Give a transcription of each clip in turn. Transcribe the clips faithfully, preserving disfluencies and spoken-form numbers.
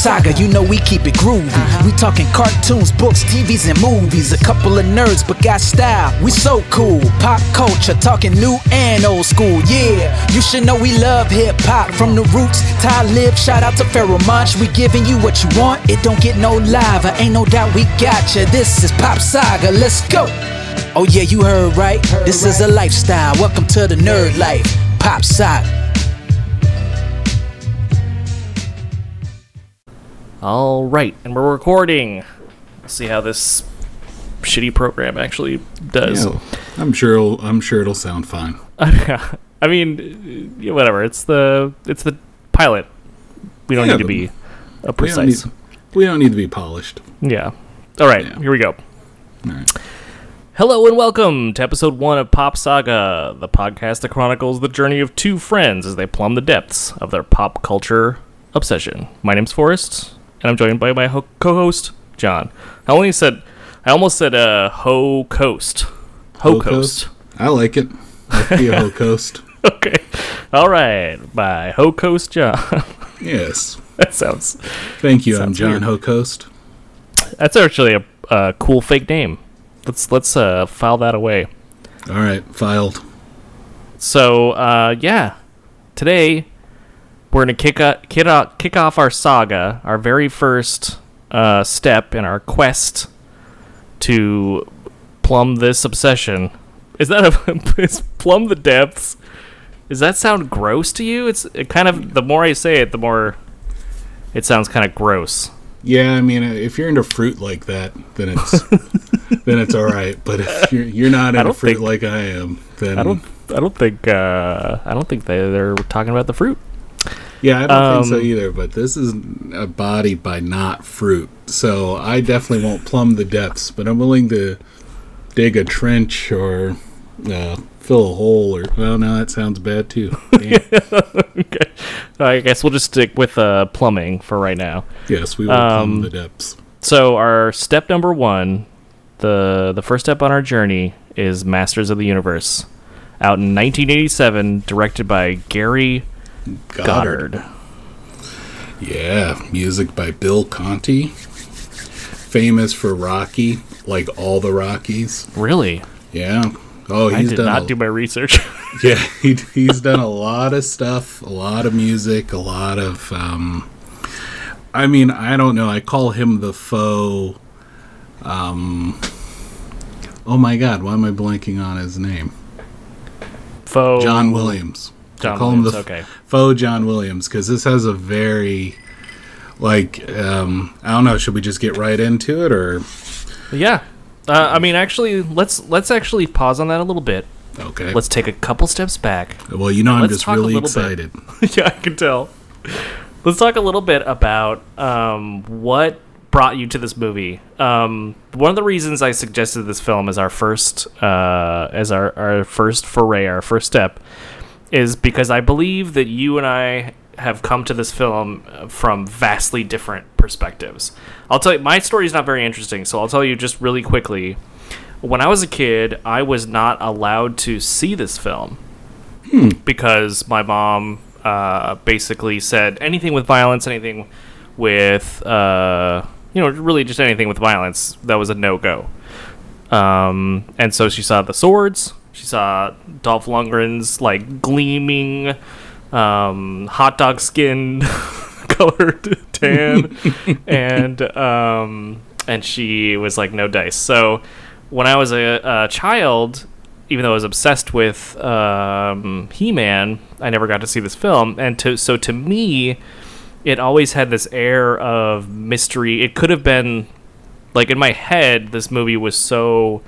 saga, you know we keep it groovy. We talking cartoons, books, T Vs, and movies. A couple of nerds, but got style. We so cool. Pop culture, talking new and old school. Yeah, you should know we love hip-hop. From the roots, Talib, shout out to Pharoahe Monch. We giving you what you want, it don't get no lava. Ain't no doubt we gotcha. This is Pop Saga, let's go. Oh yeah, you heard right. Heard this right. Is a lifestyle. Welcome to the nerd life. Pop Saga. All right, and we're recording. Let's see how this shitty program actually does. Yeah, I'm sure. It'll, I'm sure it'll sound fine. I mean, whatever. It's the it's the pilot. We don't yeah, need to be a precise. We don't, need, we don't need to be polished. Yeah. All right. Yeah. Here we go. All right. Hello and welcome to episode one of Pop Saga, the podcast that chronicles the journey of two friends as they plumb the depths of their pop culture obsession. My name's Forrest, and I'm joined by my ho- co-host, John. I only said, I almost said, uh, ho coast. Ho coast. I like it. I'll be a ho coast. Okay. All right. Bye, ho coast, John. Yes. That sounds. Thank you. Sounds I'm John weird. Ho coast. That's actually a, a cool fake name. Let's let's uh, file that away. All right, filed. So, uh, yeah, today we're gonna kick up, kick off, kick off our saga, our very first uh, step in our quest to plumb this obsession. Is that a is plumb the depths? Does that sound gross to you? It's it kind of the more I say it, the more it sounds kind of gross. Yeah, I mean, if you're into fruit like that, then it's then it's all right. But if you're you're not into fruit think, like I am, then I don't. I don't think. Uh, I don't think they they're talking about the fruit. Yeah, I don't um, think so either. But this is a body by not fruit, so I definitely won't plumb the depths. But I'm willing to dig a trench or uh, fill a hole. Or well, no, that sounds bad too. Okay. I guess we'll just stick with uh, plumbing for right now. Yes, we will um, plumb the depths. So our step number one, the the first step on our journey, is Masters of the Universe, out in nineteen eighty-seven, directed by Gary Goddard. Goddard. Yeah, music by Bill Conti, famous for Rocky, like all the Rockies. Really? Yeah. Oh, he's I did done not a, do my research. Yeah, he, he's done a lot of stuff, a lot of music, a lot of. Um, I mean, I don't know. I call him the faux. Um, oh my God! Why am I blanking on his name? Faux John Williams. John I call Williams. Him the okay. Faux John Williams, because this has a very, like, um, I don't know. Should we just get right into it, or? Yeah. Uh, I mean, actually, let's let's actually pause on that a little bit. Okay. Let's take a couple steps back. Well, you know, I'm just really excited. Yeah, I can tell. Let's talk a little bit about um, what brought you to this movie. Um, one of the reasons I suggested this film as our first, uh, as our, our first foray, our first step, is because I believe that you and I have come to this film from vastly different perspectives. I'll tell you, my story is not very interesting, so I'll tell you just really quickly. When I was a kid, I was not allowed to see this film hmm. because my mom uh, basically said anything with violence, anything with, uh, you know, really just anything with violence, that was a no-go. Um, and so she saw the swords, she saw Dolph Lundgren's, like, gleaming Um, hot dog skin colored tan, and um, and she was like, no dice. So when I was a, a child, even though I was obsessed with um, He-Man, I never got to see this film, and to so to me, it always had this air of mystery. It could have been like in my head, this movie was so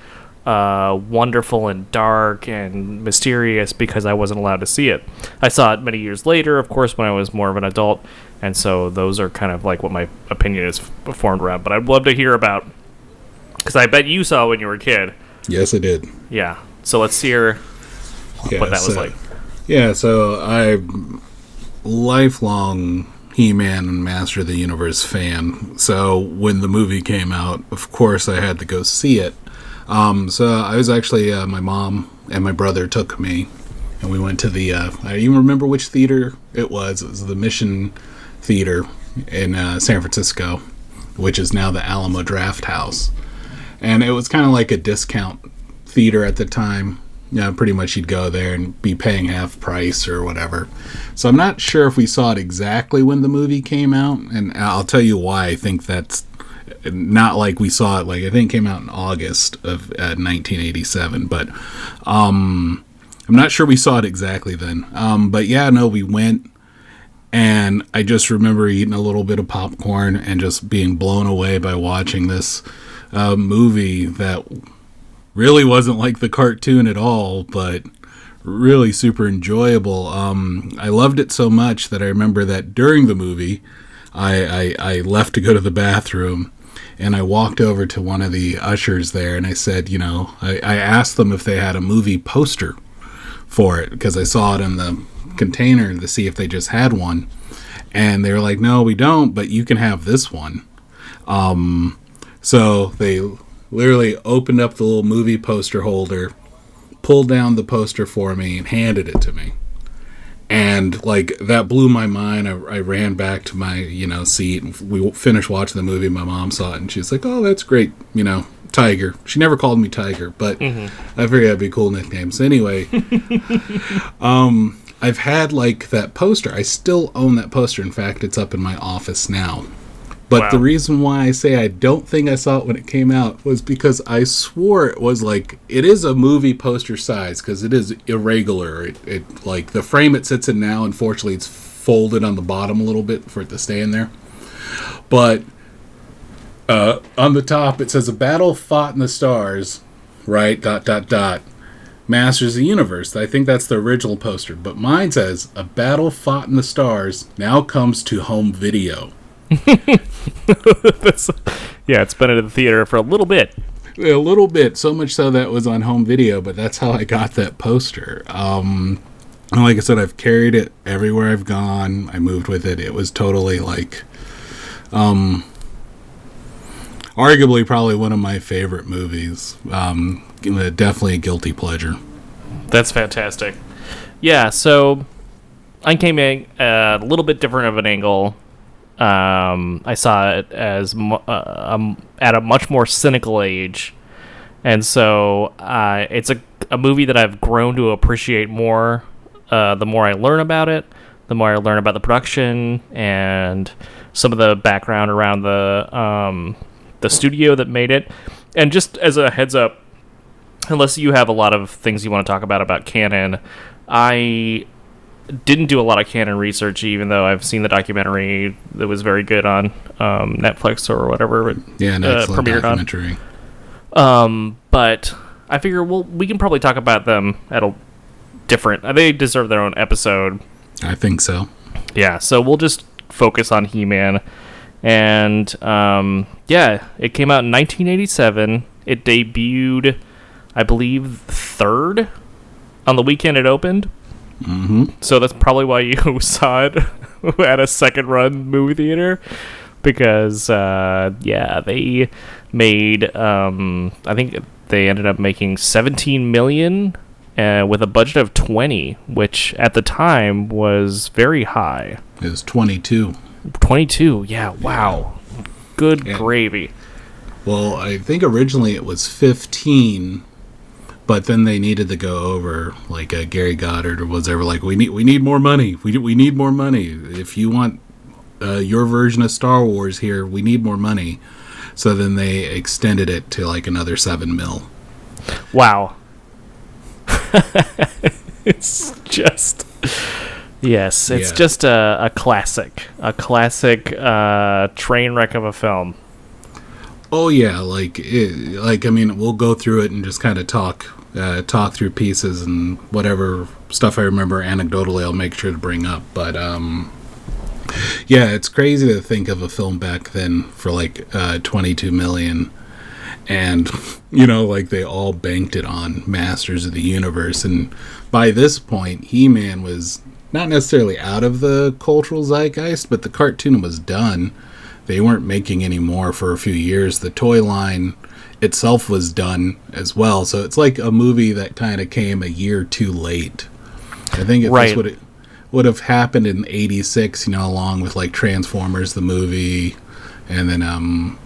Uh, wonderful and dark and mysterious because I wasn't allowed to see it. I saw it many years later, of course, when I was more of an adult, and so those are kind of like what my opinion is formed around. But I'd love to hear about, because I bet you saw it when you were a kid. Yes, I did. Yeah. So let's hear yeah, what that so, was like. Yeah. So I'm lifelong He-Man and Master of the Universe fan. So when the movie came out, of course, I had to go see it. Um, so I was actually, uh, my mom and my brother took me, and we went to the, uh, I don't even remember which theater it was. It was the Mission Theater in uh, San Francisco, which is now the Alamo Drafthouse. And it was kind of like a discount theater at the time. You know, pretty much you'd go there and be paying half price or whatever. So I'm not sure if we saw it exactly when the movie came out, and I'll tell you why I think that's not like we saw it. Like, I think it came out in August of uh, nineteen eighty-seven, but um, I'm not sure we saw it exactly then. Um, but yeah, no, we went, and I just remember eating a little bit of popcorn and just being blown away by watching this uh, movie that really wasn't like the cartoon at all, but really super enjoyable. Um, I loved it so much that I remember that during the movie, I, I, I left to go to the bathroom, and I walked over to one of the ushers there, and I said, you know, I, I asked them if they had a movie poster for it, because I saw it in the container to see if they just had one. And they were like, no, we don't, but you can have this one. Um, so they literally opened up the little movie poster holder, pulled down the poster for me, and handed it to me. And, like, that blew my mind. I, I ran back to my, you know, seat. And we finished watching the movie. My mom saw it, and she's like, oh, that's great, you know, Tiger. She never called me Tiger, but mm-hmm. I figured that'd be a cool nickname. So anyway, um, I've had, like, that poster. I still own that poster. In fact, it's up in my office now. But wow. The reason why I say I don't think I saw it when it came out was because I swore it was like, it is a movie poster size because it is irregular. It, it like the frame it sits in now, unfortunately, it's folded on the bottom a little bit for it to stay in there. But uh, on the top, it says a battle fought in the stars, right? Dot, dot, dot. Masters of the Universe. I think that's the original poster. But mine says a battle fought in the stars now comes to home video. Yeah, it's been at the theater for a little bit. A little bit, so much so that it was on home video, but that's how I got that poster. Um, and like I said, I've carried it everywhere I've gone. I moved with it. It was totally like, um, arguably probably one of my favorite movies. Um, definitely a guilty pleasure. That's fantastic. Yeah, so I came in a little bit different of an angle. Um, I saw it as uh, um, at a much more cynical age, and so uh, it's a, a movie that I've grown to appreciate more. Uh, the more I learn about it, the more I learn about the production and some of the background around the um, the studio that made it. And just as a heads up, unless you have a lot of things you want to talk about about canon, I didn't do a lot of canon research, even though I've seen the documentary that was very good on um, Netflix or whatever it yeah, no, uh, premiered documentary. on. Um, but I figure well, we can probably talk about them at a different... They deserve their own episode. I think so. Yeah, so we'll just focus on He-Man. And, um, yeah, it came out in nineteen eighty-seven. It debuted, I believe, third on the weekend it opened. Mm-hmm. So that's probably why you saw it at a second run movie theater, because uh, yeah, they made um, I think they ended up making seventeen million uh, with a budget of twenty, which at the time was very high. It was twenty-two. twenty-two, yeah, wow, yeah. Good yeah. Gravy. Well, I think originally it was fifteen. But then they needed to go over, like uh, Gary Goddard or whatever. Like we need, we need more money. We we need more money. If you want uh, your version of Star Wars here, we need more money. So then they extended it to like another seven mil. Wow. It's just yes, it's yeah. just a, a classic, a classic uh, train wreck of a film. Oh yeah, like it, like I mean, we'll go through it and just kind of talk, uh, talk through pieces and whatever stuff I remember anecdotally. I'll make sure to bring up, but um, yeah, it's crazy to think of a film back then for like uh, twenty-two million, and you know, like they all banked it on Masters of the Universe, and by this point, He-Man was not necessarily out of the cultural zeitgeist, but the cartoon was done. They weren't making any more for a few years. The toy line itself was done as well. So it's like a movie that kind of came a year too late. I think if right. this would would have happened in eighty-six, you know, along with like Transformers the movie, and then um,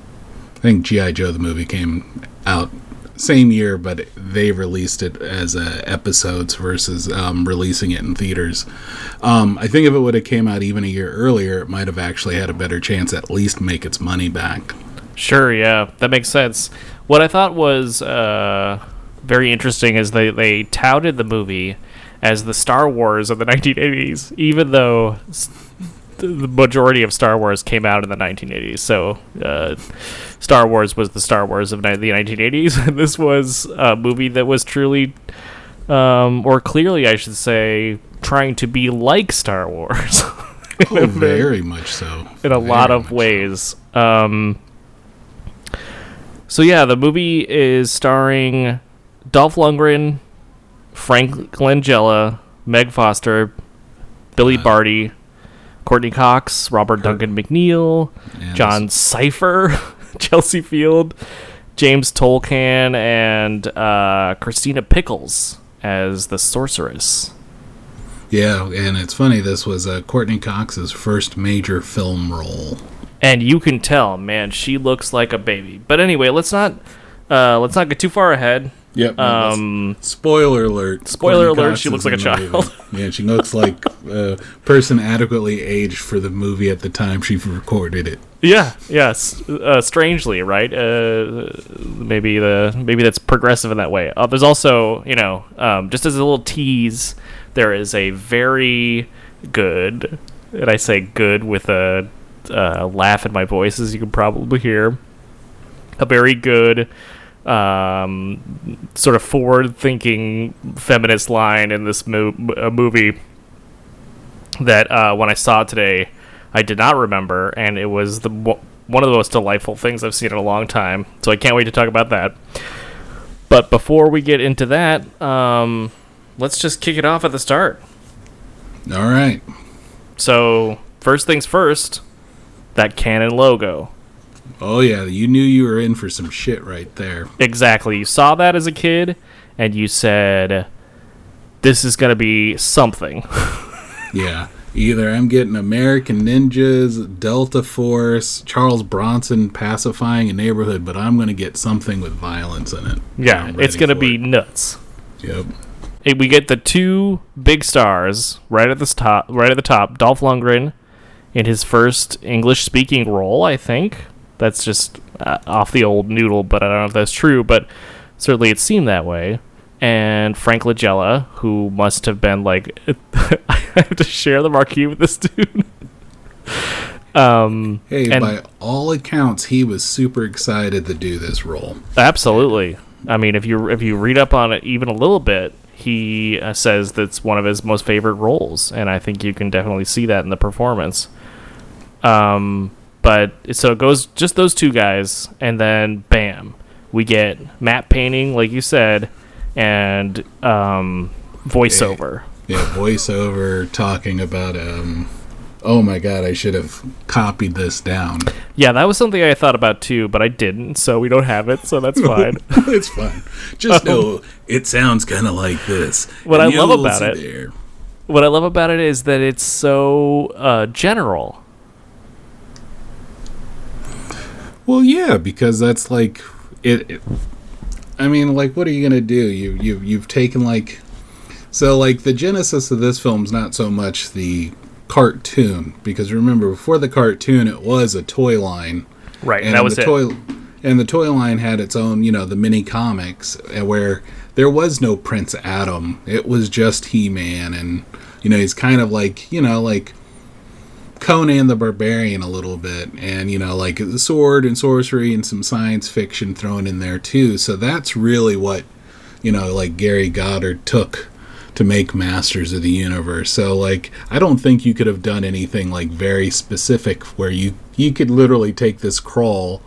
I think G I. Joe the movie came out same year, but they released it as uh, episodes versus um, releasing it in theaters. Um, I think if it would have came out even a year earlier, it might have actually had a better chance to at least make its money back. Sure, yeah, that makes sense. What I thought was uh, very interesting is they, they touted the movie as the Star Wars of the nineteen eighties, even though the majority of Star Wars came out in the nineteen eighties. So uh, Star Wars was the Star Wars of ni- the nineteen eighties, and this was a movie that was truly, um, or clearly, I should say, trying to be like Star Wars. Oh, very much so. In a very lot of ways. So. Um, so yeah, the movie is starring Dolph Lundgren, Frank Langella, Meg Foster, Billy uh, Barty, Courtney Cox, Robert Duncan McNeil, yeah, John Cypher, Chelsea Field, James Tolkan, and uh, Christina Pickles as the sorceress. Yeah, and it's funny, this was uh, Courtney Cox's first major film role. And you can tell, man, she looks like a baby. But anyway, let's not uh, let's not get too far ahead. Yep. Um, spoiler alert. Spoiler Courtney alert, Cox she looks like a child. Movie. Yeah, she looks like a person adequately aged for the movie at the time she recorded it. Yeah, yes. Yeah, uh, strangely, right? Uh, maybe the maybe that's progressive in that way. Uh, there's also, you know, um, just as a little tease, there is a very good, and I say good with a uh, laugh in my voice, as you can probably hear, a very good... Um, sort of forward-thinking feminist line in this mo- a movie that uh, when I saw it today, I did not remember, and it was the w- one of the most delightful things I've seen in a long time. So I can't wait to talk about that. But before we get into that, um, let's just kick it off at the start. All right. So first things first, that Canon logo. Oh, yeah, you knew you were in for some shit right there. Exactly. You saw that as a kid, and you said, this is going to be something. Yeah. Either I'm getting American Ninjas, Delta Force, Charles Bronson pacifying a neighborhood, but I'm going to get something with violence in it. Yeah, it's going to be nuts. Yep. And we get the two big stars right at the top, right at the top, Dolph Lundgren in his first English-speaking role, I think. That's just uh, off the old noodle, but I don't know if that's true, but certainly it seemed that way. And Frank Langella, who must have been like, I have to share the marquee with this dude. um, hey, and by all accounts, he was super excited to do this role. Absolutely. I mean, if you if you read up on it even a little bit, he uh, says that's one of his most favorite roles, and I think you can definitely see that in the performance. Um... But so it goes just those two guys, and then bam, we get matte painting, like you said, and um, voiceover. Yeah, yeah, voiceover talking about, um, oh my god, I should have copied this down. Yeah, that was something I thought about too, but I didn't, so we don't have it, so that's fine. It's fine. Just know um, it sounds kind of like this. What I love about it, there. what I love about it is that it's so uh, general. Well, yeah, because that's like it, it. I mean, like, what are you gonna do? You you you've taken like, so like the genesis of this film's not so much the cartoon, because remember before the cartoon it was a toy line, right? And that was it. Toy, and the toy line had its own, you know, the mini comics where there was no Prince Adam. It was just He-Man, and you know he's kind of like you know like. Conan the Barbarian a little bit, and you know like the sword and sorcery and some science fiction thrown in there too, so that's really what you know like Gary Goddard took to make Masters of the Universe. So like I don't think you could have done anything like very specific where you you could literally take this crawl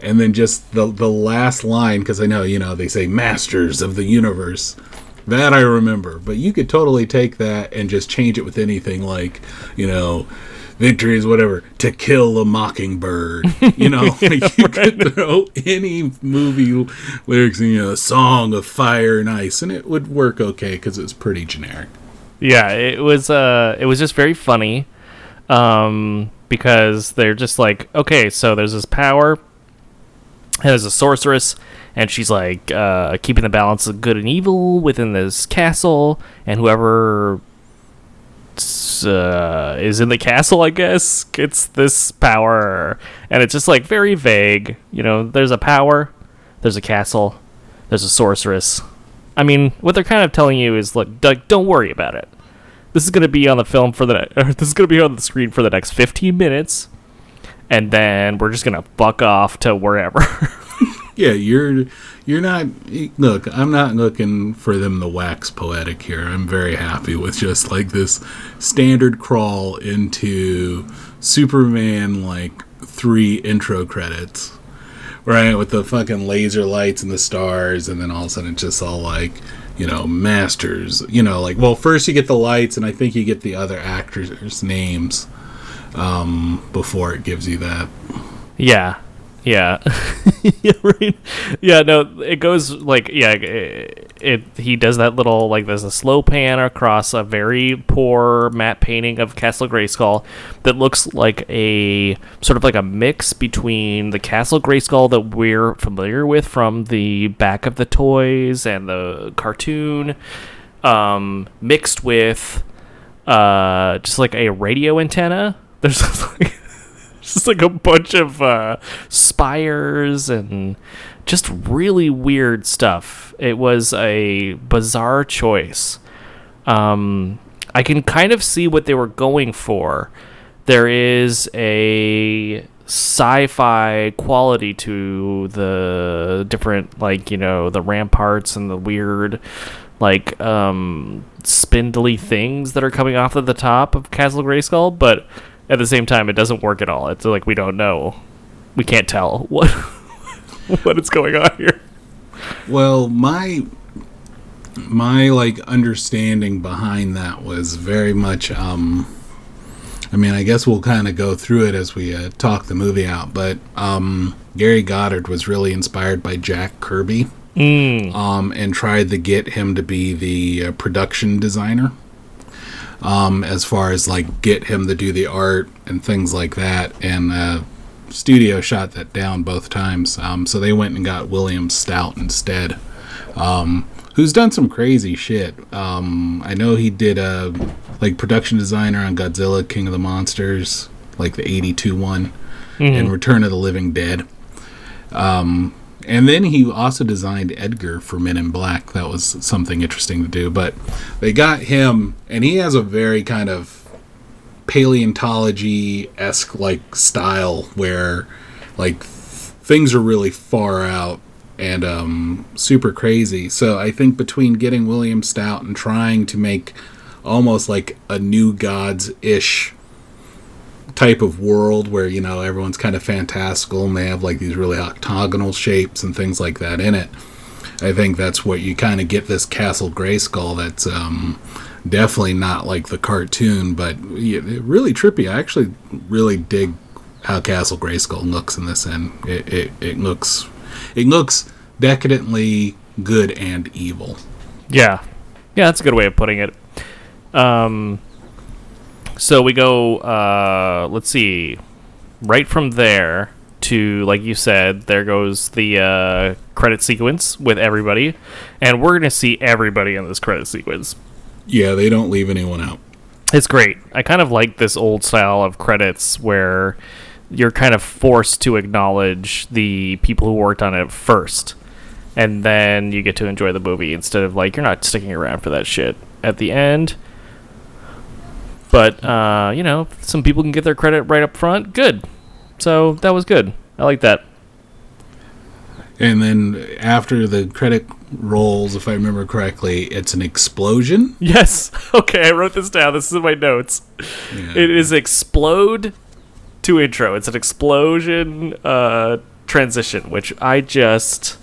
and then just the the last line, because I know you know they say Masters of the Universe. That I remember, but you could totally take that and just change it with anything like, you know, victory is whatever, To Kill a Mockingbird. You know, yeah, like you right. could throw any movie lyrics in, you know, a Song of Fire and Ice, and it would work okay because it's pretty generic. Yeah, it was uh, it was just very funny, um, because they're just like, okay, so there's this power, and there's a sorceress, and she's like uh, keeping the balance of good and evil within this castle, and whoever uh, is in the castle, I guess, gets this power, and it's just like very vague. You know, there's a power, there's a castle, there's a sorceress. I mean, what they're kind of telling you is, look, Doug, don't worry about it. This is going to be on the film for the ne- or this is going to be on the screen for the next fifteen minutes, and then we're just going to fuck off to wherever. Yeah, you're you're not. Look, I'm not looking for them to wax poetic here. I'm very happy with just like this standard crawl into Superman like three intro credits. Right, with the fucking laser lights and the stars, and then all of a sudden it's just all like, you know, Masters. You know, like, well, first you get the lights, and I think you get the other actors' names um, before it gives you that. Yeah, yeah. Yeah, right? Yeah, no, it goes, like, yeah, it, it. He does that little, like, there's a slow pan across a very poor matte painting of Castle Grayskull that looks like a, sort of like a mix between the Castle Grayskull that we're familiar with from the back of the toys and the cartoon, um, mixed with uh, just, like, a radio antenna. There's just, like... just like a bunch of uh, spires and just really weird stuff. It was a bizarre choice. Um, I can kind of see what they were going for. There is a sci-fi quality to the different, like, you know, the ramparts and the weird, like, um, spindly things that are coming off of the top of Castle Grayskull, but... at the same time, it doesn't work at all. It's like we don't know. We can't tell what what is going on here. Well, my my like understanding behind that was very much um I mean, I guess we'll kind of go through it as we uh, talk the movie out, but um Gary Goddard was really inspired by Jack Kirby. Mm. Um and tried to get him to be the uh, production designer. Um, as far as like get him to do the art and things like that, and uh, studio shot that down both times. Um, so they went and got William Stout instead, um, who's done some crazy shit. Um, I know he did a like production designer on Godzilla King of the Monsters, like the eighty-two one, mm-hmm. and Return of the Living Dead. Um, And then he also designed Edgar for Men in Black. That was something interesting to do. But they got him, and he has a very kind of paleontology-esque like style where like th- things are really far out and um, super crazy. So I think between getting William Stout and trying to make almost like a New Gods-ish type of world where, you know, everyone's kind of fantastical and they have like these really octagonal shapes and things like that in it. I think that's what you kind of get this Castle Grayskull that's um, definitely not like the cartoon, but really trippy. I actually really dig how Castle Grayskull looks in this end. It, it, it looks it looks decadently good and evil. Yeah. Yeah, that's a good way of putting it. Um... So we go, uh, let's see, right from there to, like you said, there goes the uh, credit sequence with everybody. And we're going to see everybody in this credit sequence. Yeah, they don't leave anyone out. It's great. I kind of like this old style of credits where you're kind of forced to acknowledge the people who worked on it first. And then you get to enjoy the movie instead of, like, you're not sticking around for that shit at the end. But, uh, you know, some people can get their credit right up front. Good. So that was good. I like that. And then after the credit rolls, if I remember correctly, it's an explosion. Yes. Okay, I wrote this down. This is in my notes. Yeah. It is explode to intro. It's an explosion uh, transition, which I just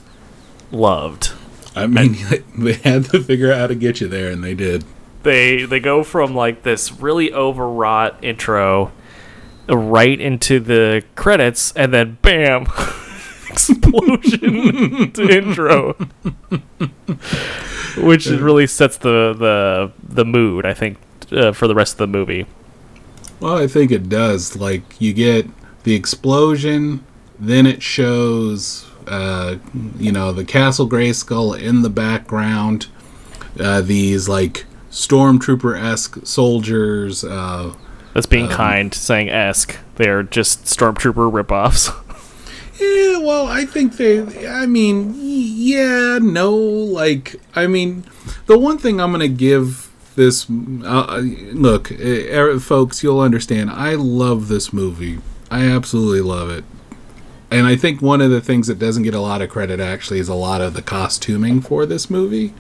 loved. I mean, I- they had to figure out how to get you there, and they did. They they go from, like, this really overwrought intro right into the credits, and then, bam, explosion to intro. which really sets the the the mood, I think, uh, for the rest of the movie. Well, I think it does. Like, you get the explosion, then it shows, uh, you know, the Castle Grayskull in the background, uh, these, like, stormtrooper-esque soldiers. Uh, That's being um, kind, saying esque. They're just stormtrooper ripoffs. Yeah, well, I think they, I mean, yeah, no, like, I mean, the one thing I'm going to give this, uh, look, uh, folks, you'll understand, I love this movie. I absolutely love it. And I think one of the things that doesn't get a lot of credit, actually, is a lot of the costuming for this movie.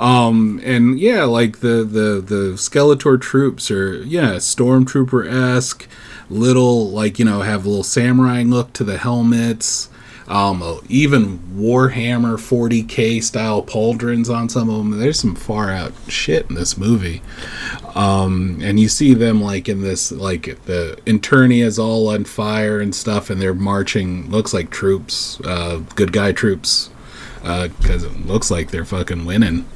Um, and, yeah, like, the, the, the Skeletor troops are, yeah, stormtrooper-esque. Little, like, you know, have a little samurai look to the helmets. Um, even Warhammer forty K style pauldrons on some of them. There's some far out shit in this movie. Um, and you see them, like, in this, like, the Eternia is all on fire and stuff, and they're marching, looks like troops, uh, good guy troops, uh, because it looks like they're fucking winning.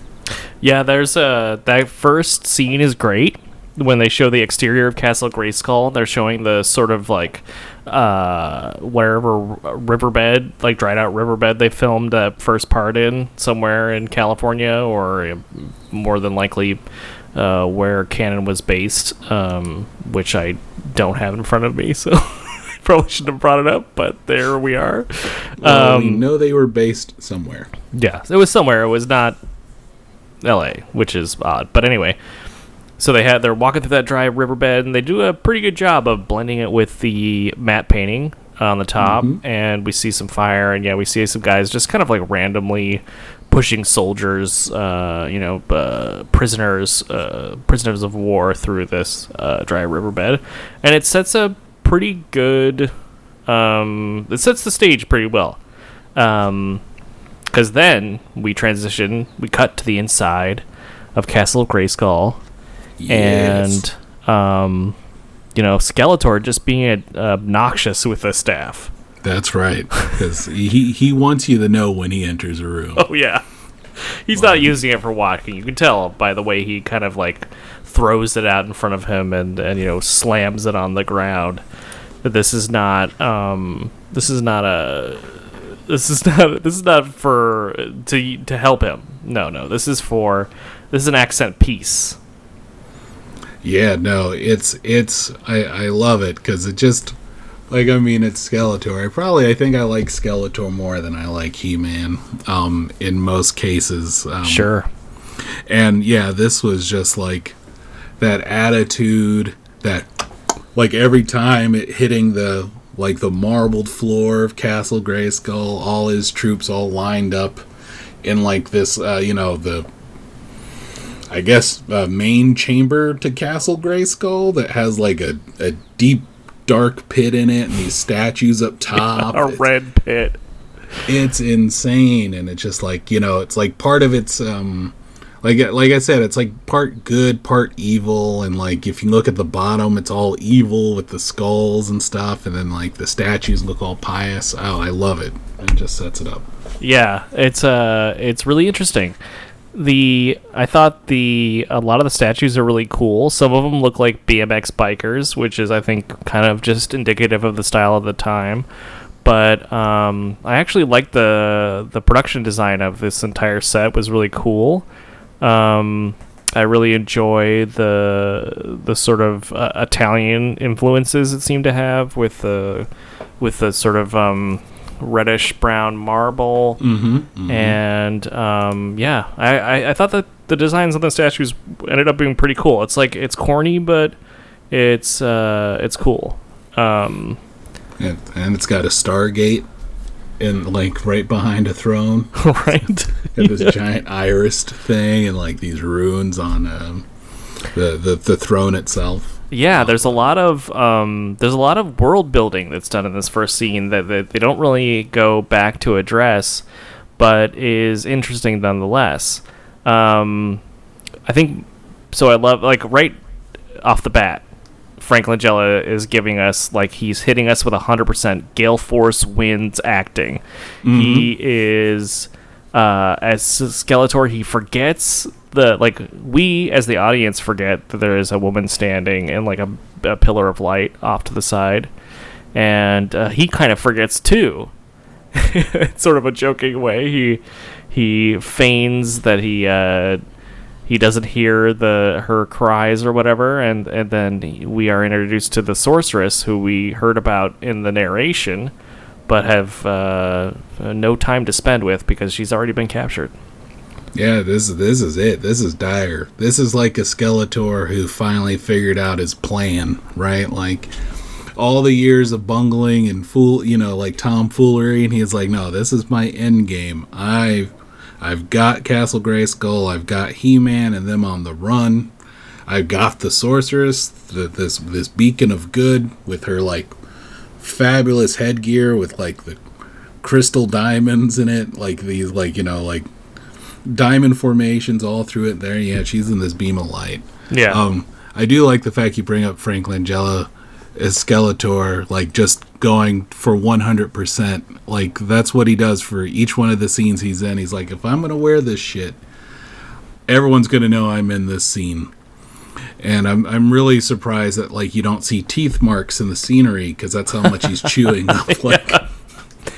Yeah, there's uh, that first scene is great. When they show the exterior of Castle Grayskull, they're showing the sort of, like, uh, wherever riverbed, like, dried out riverbed they filmed that first part in, somewhere in California, or more than likely uh, where Cannon was based, um, which I don't have in front of me, so I probably shouldn't have brought it up, but there we are. Well, um, we know they were based somewhere. Yeah, it was somewhere. It was not L A, which is odd, but anyway. So they had, they're walking through that dry riverbed, and they do a pretty good job of blending it with the matte painting on the top, mm-hmm. and we see some fire, and yeah, we see some guys just kind of, like, randomly pushing soldiers, uh, you know, uh, prisoners, uh, prisoners of war through this uh, dry riverbed, and it sets a pretty good, um, it sets the stage pretty well, um, because then we transition, we cut to the inside of Castle Grayskull. Yes. And, um, you know, Skeletor just being obnoxious with the staff. That's right. Because he, he wants you to know when he enters a room. Oh, yeah. He's well, not using it for walking. You can tell by the way he kind of, like, throws it out in front of him and, and you know, slams it on the ground. That this is not, um, this is not a, this is not, this is not for, to, to help him. No, no. This is for, this is an accent piece. Yeah, no, it's, it's, I, I love it, because it just, like, I mean, it's Skeletor. I probably, I think I like Skeletor more than I like He-Man, um, in most cases. Um, sure. And, yeah, this was just, like, that attitude, that, like, every time it hitting the, like, the marbled floor of Castle Grayskull, all his troops all lined up in, like, this, uh, you know, the, I guess, uh, main chamber to Castle Grayskull that has, like, a, a deep, dark pit in it and these statues up top. Yeah, a it's, red pit. It's insane. And it's just, like, you know, it's, like, part of its, um, like, like I said, it's, like, part good, part evil. And, like, if you look at the bottom, it's all evil with the skulls and stuff. And then, like, the statues look all pious. Oh, I love it. It just sets it up. Yeah, it's, uh, it's really interesting. The I thought the a lot of the statues are really cool. Some of them look like B M X bikers, which is, I think, kind of just indicative of the style of the time. But um, I actually liked the the production design of this entire set. It was really cool. Um, I really enjoy the the sort of uh, Italian influences it seemed to have with the with the sort of um, reddish brown marble, mm-hmm, mm-hmm. and um yeah I, I i thought that the designs on the statues ended up being pretty cool. It's like, it's corny, but it's uh it's cool. Um and, and it's got a Stargate and, like, right behind a throne. Right. And this yeah. giant irised thing, and, like, these runes on um the the, the throne itself. Yeah, there's a lot of um, there's a lot of world building that's done in this first scene that, that they don't really go back to address, but is interesting nonetheless. Um, I think so. I love, like, right off the bat, Frank Langella is giving us, like, he's hitting us with a hundred percent gale force winds acting. Mm-hmm. He is Uh, as Skeletor, he forgets the like we as the audience forget that there is a woman standing in like a, a pillar of light off to the side, and uh, he kind of forgets too. Sort of a joking way, he he feigns that he uh, he doesn't hear the her cries or whatever, and and then we are introduced to the sorceress who we heard about in the narration, but have uh, no time to spend with because she's already been captured. Yeah, this is this is it. This is dire. This is like a Skeletor who finally figured out his plan, right? Like all the years of bungling and fool, you know, like tomfoolery, and he's like, "No, this is my end game. I've I've got Castle Grayskull. I've got He-Man and them on the run. I've got the sorceress, the, this this beacon of good with her like." Fabulous headgear with like the crystal diamonds in it, like these, like, you know, like diamond formations all through it there. Yeah, she's in this beam of light. Yeah. Um, I do like the fact you bring up Frank Langella as Skeletor, like just going for one hundred percent. Like that's what he does for each one of the scenes he's in. He's like, if I'm going to wear this shit, everyone's going to know I'm in this scene. And I'm I'm really surprised that like you don't see teeth marks in the scenery because that's how much he's chewing up, like yeah.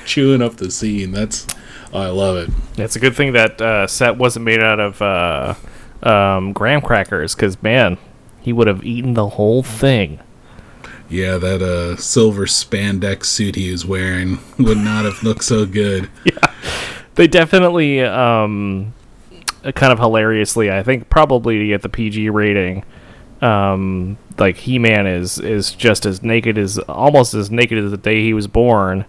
chewing up the scene. That's oh, I love it. It's a good thing that uh, set wasn't made out of uh, um, graham crackers because man, he would have eaten the whole thing. Yeah, that uh, silver spandex suit he was wearing would not have looked so good. Yeah, they definitely. Um, kind of hilariously, I think probably to get the P G rating, um, like He-Man is is just as naked as almost as naked as the day he was born,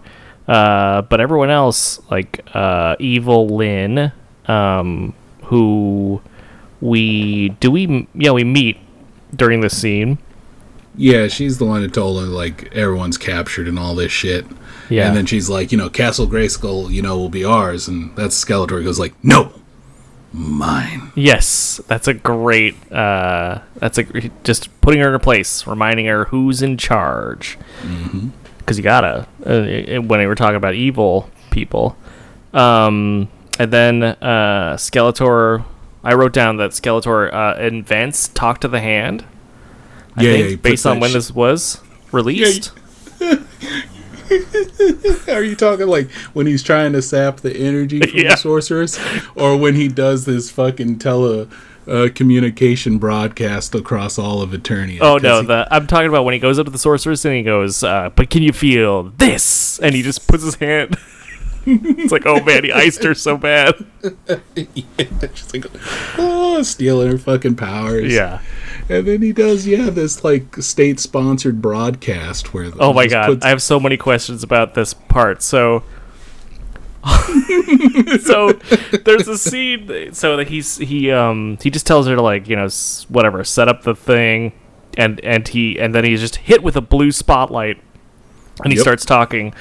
uh, but everyone else like uh, Evil-Lyn, um, who we do we yeah we meet during this scene. Yeah, she's the one who told him like everyone's captured and all this shit. Yeah, and then she's like, you know, Castle Grayskull, you know, will be ours, and that's Skeletor goes like, no. Mine. Yes, that's a great uh that's a just putting her in her place, reminding her who's in charge, mm-hmm. Cuz you gotta uh, when we were talking about evil people, um and then uh Skeletor, I wrote down that Skeletor uh invents Talk to the Hand, I yeah, think yeah, based on when sh- this was released. Yeah, you- Are you talking like when he's trying to sap the energy from yeah. the sorceress, or when he does this fucking tele uh, communication broadcast across all of Eternia? Oh no, he, the, I'm talking about when he goes up to the sorceress and he goes, uh, "But can you feel this?" And he just puts his hand. It's like, oh man, he iced her so bad. Yeah, she's like, oh, stealing her fucking powers. Yeah. And then he does, yeah, this like state-sponsored broadcast where. Oh my god, puts- I have so many questions about this part. So, so there's a scene. So that he's he um he just tells her to like you know whatever set up the thing, and and he and then he's just hit with a blue spotlight, and he yep. starts talking,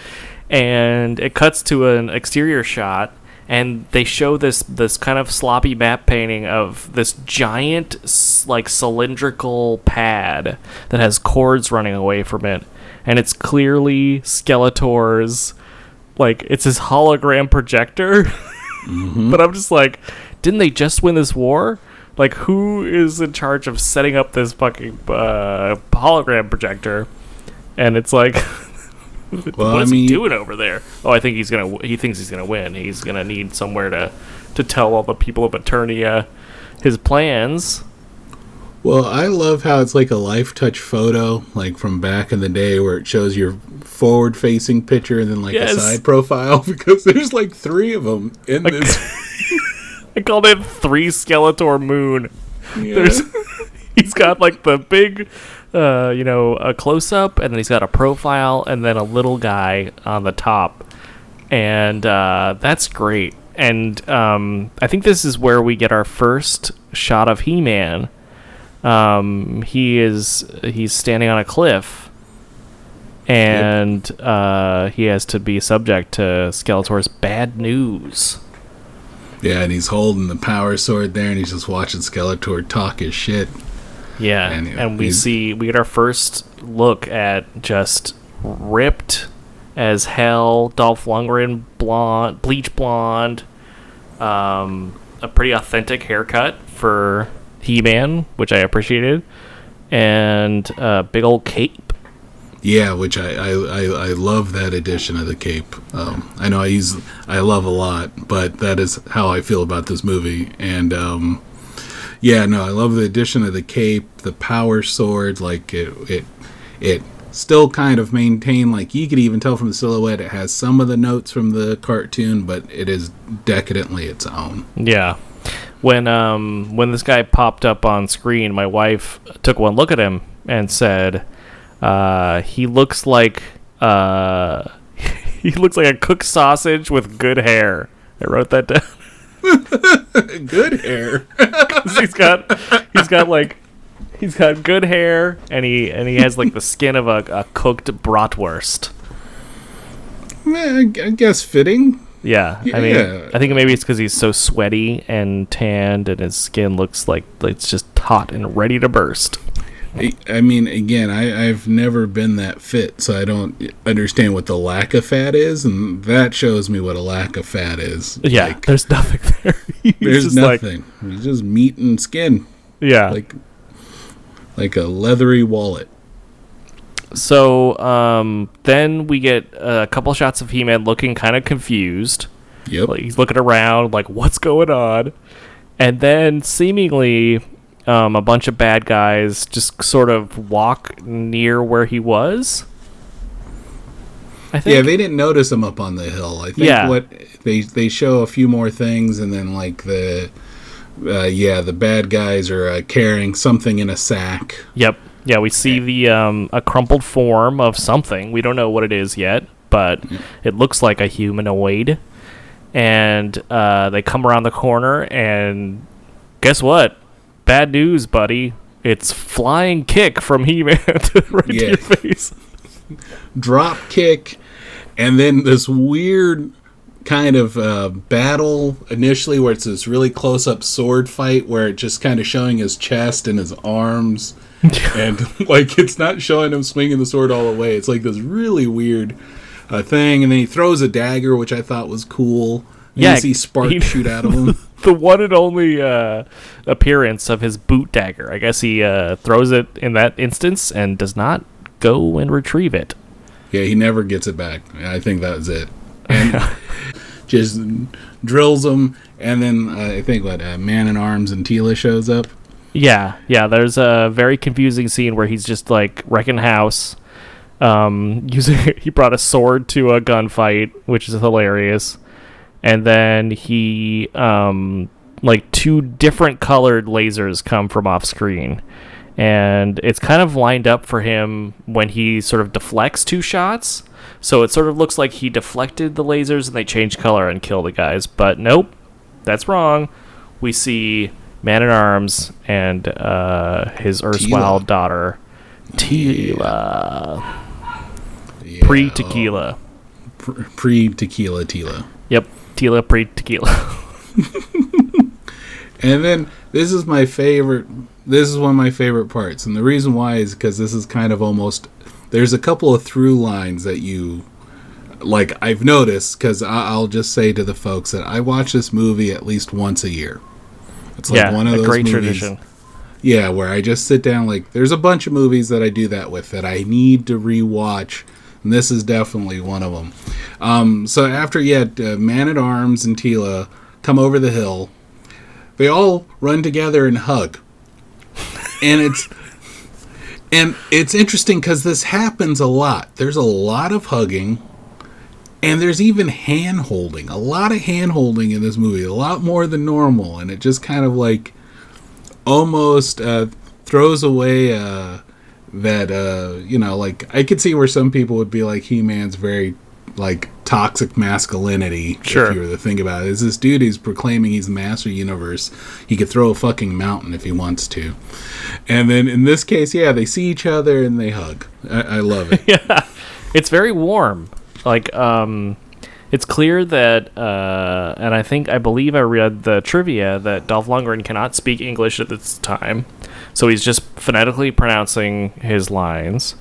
and it cuts to an exterior shot. And they show this this kind of sloppy map painting of this giant, like, cylindrical pad that has cords running away from it. And it's clearly Skeletor's, like, it's his hologram projector. Mm-hmm. But I'm just like, didn't they just win this war? Like, who is in charge of setting up this fucking uh, hologram projector? And it's like... Well, what's I mean, he doing over there? Oh, I think he's gonna. He thinks he's gonna win. He's gonna need somewhere to, to tell all the people of Eternia his plans. Well, I love how it's like a life touch photo, like from back in the day, where it shows your forward facing picture and then like yes. a side profile. Because there's like three of them in I this. Ca- I called it Three Skeletor Moon. Yeah. There's. He's got like the big. Uh, you know, a close-up, and then he's got a profile, and then a little guy on the top, and uh, that's great. And um, I think this is where we get our first shot of He-Man. Um, he is he's standing on a cliff, and yep. uh, he has to be subject to Skeletor's bad news. Yeah, and he's holding the power sword there, and he's just watching Skeletor talk his shit. Yeah, and, and we see we get our first look at just ripped as hell Dolph Lundgren, blonde, bleach blonde, um, a pretty authentic haircut for He-Man, which I appreciated, and a big old cape. Yeah, which I, I, I, I love that addition of the cape. Um, I know I use I love a lot, but that is how I feel about this movie. And um, yeah, no, I love the addition of the cape, the power sword. Like it, it, it still kind of maintained. Like you could even tell from the silhouette, it has some of the notes from the cartoon, but it is decadently its own. Yeah. When um when this guy popped up on screen, my wife took one look at him and said, Uh, he looks like uh, he looks like a cooked sausage with good hair. I wrote that down. Good hair. he's got he's got like he's got good hair, and he and he has like the skin of a, a cooked bratwurst. I guess fitting. Yeah, yeah. I mean, yeah. I think maybe it's because he's so sweaty and tanned, and his skin looks like it's just hot and ready to burst. I mean, again, I, I've never been that fit, so I don't understand what the lack of fat is, and that shows me what a lack of fat is. Yeah, like, there's nothing there. He's there's nothing. Like, it's just meat and skin. Yeah. Like like a leathery wallet. So um, then we get a couple shots of He-Man looking kind of confused. Yep. Like, he's looking around, like, what's going on? And then seemingly... Um, a bunch of bad guys just sort of walk near where he was. I think. Yeah, they didn't notice him up on the hill. I think yeah. what they they show a few more things, and then like the uh, yeah the bad guys are uh, carrying something in a sack. Yep. Yeah, we see the um, a crumpled form of something. We don't know what it is yet, but yeah. It looks like a humanoid. And uh, they come around the corner, and guess what? Bad news, buddy. It's flying kick from He-Man right yeah. to your face. Drop kick, and then this weird kind of uh, battle initially where it's this really close-up sword fight where it's just kind of showing his chest and his arms. And, like, it's not showing him swinging the sword all the way. It's like this really weird uh, thing. And then he throws a dagger, which I thought was cool. And yeah, you see sparks he- shoot out of him. The one and only uh, appearance of his boot dagger. I guess he uh, throws it in that instance and does not go and retrieve it. Yeah, he never gets it back. I think that was it. And just drills him, and then uh, I think what uh, Man in Arms and Teela shows up. Yeah, yeah. There's a very confusing scene where he's just like wrecking house. Um, using he brought a sword to a gunfight, which is hilarious. And then he, um, like, two different colored lasers come from off screen. And it's kind of lined up for him when he sort of deflects two shots. So it sort of looks like he deflected the lasers and they change color and kill the guys. But nope, that's wrong. We see Man in Arms and uh, his erstwhile Teela. daughter, Teela. Yeah. Pre-tequila. Oh. Pre-tequila Teela. Yep, Teela pre-tequila. And then this is my favorite. This is one of my favorite parts, and the reason why is because this is kind of almost. There's a couple of through lines that you, like I've noticed, because I'll just say to the folks that I watch this movie at least once a year. It's like yeah, one of a those great movies, tradition. Yeah, where I just sit down. Like there's a bunch of movies that I do that with that I need to rewatch. And this is definitely one of them. Um, so after yet, uh, Man at Arms and Teela come over the hill, they all run together and hug. And it's and it's interesting because this happens a lot. There's a lot of hugging, and there's even hand holding. A lot of hand holding in this movie, a lot more than normal. And it just kind of like almost uh, throws away. Uh, That, uh, you know, like, I could see where some people would be like, He-Man's very, like, toxic masculinity. Sure. If you were to think about it. Is this dude who's proclaiming he's the master of the universe. He could throw a fucking mountain if he wants to. And then in this case, yeah, they see each other and they hug. I, I love it. Yeah. It's very warm. Like, um, it's clear that, uh, and I think, I believe I read the trivia that Dolph Lundgren cannot speak English at this time. So he's just phonetically pronouncing his lines.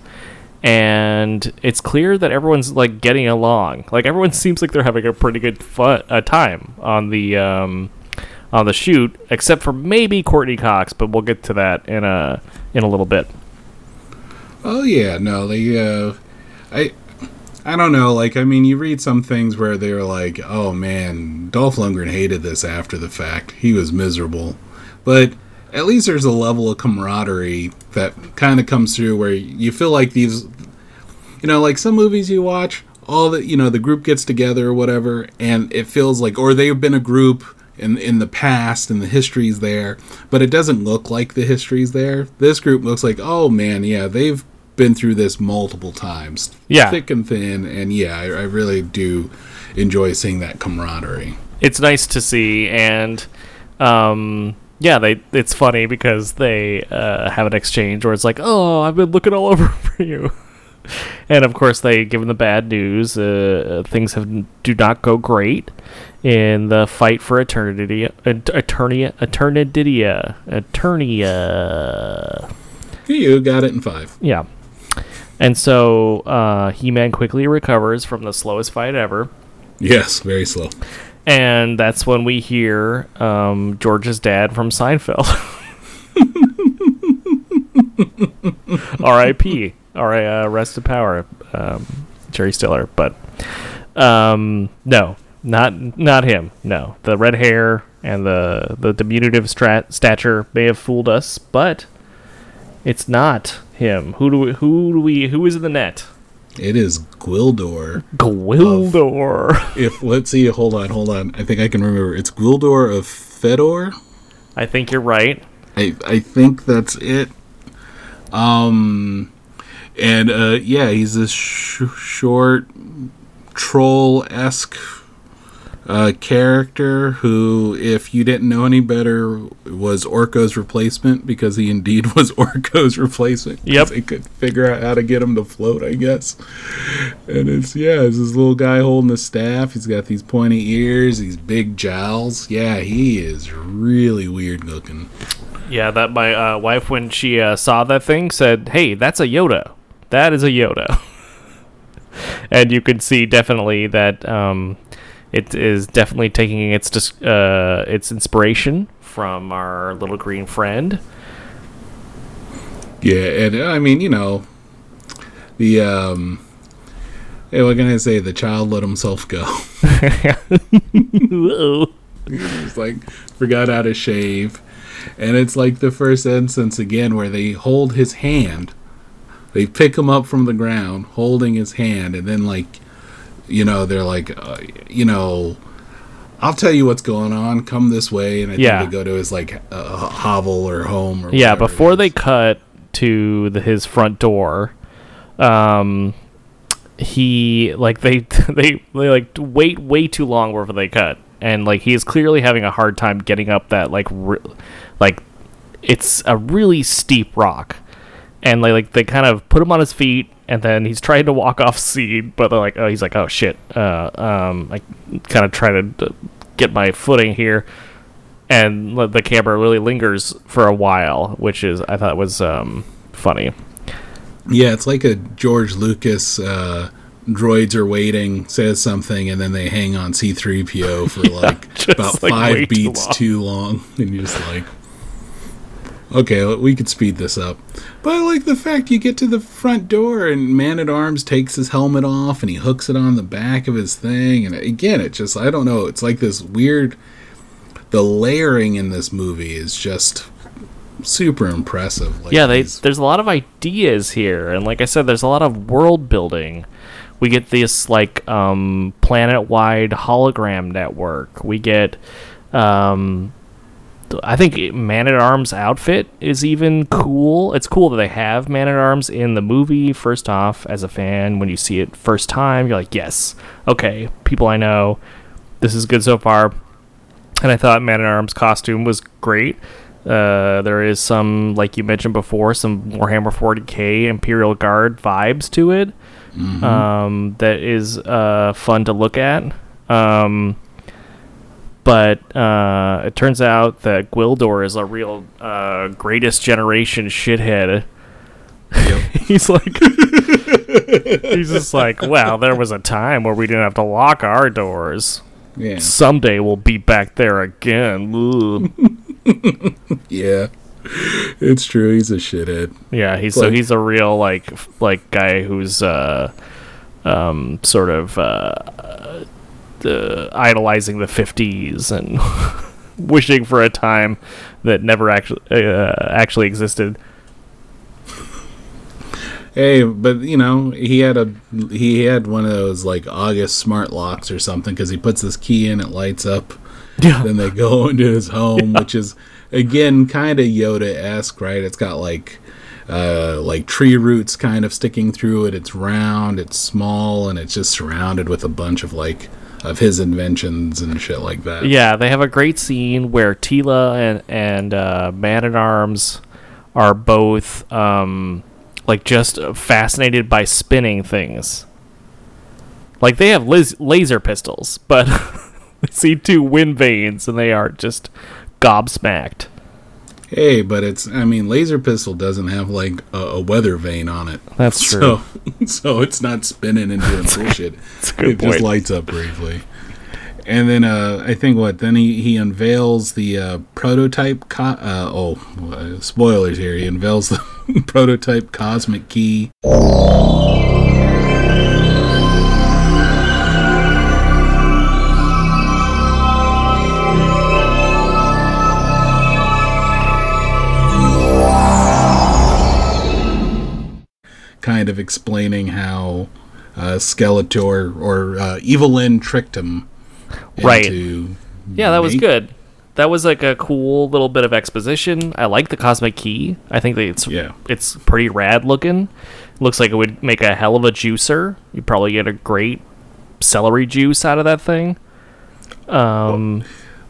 and it's clear that everyone's like getting along. Like everyone seems like they're having a pretty good fun uh, time on the um, on the shoot, except for maybe Courtney Cox. But we'll get to that in a in a little bit. Oh yeah, no, they. Uh, I. I don't know, like, I mean, you read some things where they were like, oh, man, Dolph Lundgren hated this after the fact. He was miserable. But at least there's a level of camaraderie that kind of comes through where you feel like these, you know, like some movies you watch, all the, you know, the group gets together or whatever, and it feels like, or they've been a group in in the past and the history's there, but it doesn't look like the history's there. This group looks like, oh, man, yeah, they've been through this multiple times, yeah, thick and thin, and yeah, I, I really do enjoy seeing that camaraderie. It's nice to see, and um, yeah, they. It's funny because they uh, have an exchange where it's like, "Oh, I've been looking all over for you," and of course, they give them the bad news. Uh, things have do not go great in the fight for eternity, Eternia, Eternidia, Eternia. You got it in five. Yeah. And so uh, He-Man quickly recovers from the slowest fight ever. Yes, very slow. And that's when we hear um, George's dad from Seinfeld. R I P R I Uh, rest of power. Um, Jerry Stiller. But um, no, not not him. No. The red hair and the, the diminutive strat- stature may have fooled us, but... It's not him. Who do we, who do we who is in the net? It is Gwildor. Gwildor. Of, if let's see, hold on, hold on. I think I can remember. It's Gwildor of Fedor. I think you're right. I I think that's it. Um, and uh, yeah, he's this sh- short troll-esque uh, character who, if you didn't know any better, was Orko's replacement, because he indeed was Orko's replacement. Yep. They could figure out how to get him to float, I guess. And it's, yeah, it's this little guy holding the staff. He's got these pointy ears, these big jowls. Yeah, he is really weird looking. Yeah, that my uh, wife, when she uh, saw that thing, said, "Hey, that's a Yoda. That is a Yoda." And you could see definitely that... Um, It is definitely taking its uh, its inspiration from our little green friend. Yeah, and I mean, you know, the um, hey, what can I say? The child let himself go. Uh-oh. He's like forgot how to shave, and it's like the first instance again where they hold his hand, they pick him up from the ground, holding his hand, and then like. You know, they're like, uh, you know, I'll tell you what's going on. Come this way. And I yeah. think they go to his, like, uh, hovel or home. Or yeah, before they cut to the, his front door, um, he, like, they, they, they, like, wait way too long before they cut. And, like, he is clearly having a hard time getting up that, like, re- like it's a really steep rock. And, like, like, they kind of put him on his feet. And then he's trying to walk off scene, but they're like, oh, he's like, oh, shit. Uh, um, I kind of try to get my footing here. And the camera really lingers for a while, which is, I thought was um, funny. Yeah, it's like a George Lucas, uh, droids are waiting, says something, and then they hang on C three P O for yeah, like about like five beats too long. too long. And you're just like... Okay, we could speed this up. But I like the fact you get to the front door and Man-at-Arms takes his helmet off and he hooks it on the back of his thing. And again, it just, I don't know, it's like this weird, the layering in this movie is just super impressive. Like yeah, they, there's a lot of ideas here. And like I said, there's a lot of world building. We get this like um, planet-wide hologram network. We get... Um, I think Man-at-Arms' outfit is even cool. It's cool that they have Man-at-Arms in the movie. First off, as a fan, when you see it first time, you're like, yes, okay, people I know, this is good so far. And I thought Man-at-Arms' costume was great. Uh, there is some, like you mentioned before, some Warhammer forty K Imperial Guard vibes to it. Mm-hmm. Um, that is uh, fun to look at. Um But uh, it turns out that Gwildor is a real uh, greatest generation shithead Yep. He's like, he's just like, wow, there was a time where we didn't have to lock our doors. Yeah. Someday we'll be back there again. Yeah. It's true. He's a shithead. Yeah. He's like, so he's a real like like guy who's uh, um sort of uh, uh, idolizing the fifties and wishing for a time that never actually uh, actually existed. Hey, but you know he had a he had one of those like August smart locks or something because he puts this key in, it lights up. Yeah. Then they go into his home, yeah. which is. Again, kind of Yoda-esque, right? It's got like, uh, like tree roots kind of sticking through it. It's round, it's small, and it's just surrounded with a bunch of like of his inventions and shit like that. Yeah, they have a great scene where Teela and and uh, Man-at-Arms are both um, like just fascinated by spinning things. Like they have liz- laser pistols, but they see two wind vanes and they are just. Gobsmacked. Hey, but it's, I mean, laser pistol doesn't have like a, a weather vane on it. That's true. So, so it's not spinning and doing bullshit. That's a good it point. Just lights up briefly. And then uh, I think what? Then he, he unveils the uh, prototype. Co- uh, oh, spoilers here. He unveils the prototype Cosmic Key. Kind of explaining how uh, Skeletor or uh, Evil-Lyn tricked him. Right. Yeah, that make. was good. That was like a cool little bit of exposition. I like the Cosmic Key. I think that it's yeah. it's pretty rad looking. Looks like it would make a hell of a juicer. You'd probably get a great celery juice out of that thing. Um. Oh.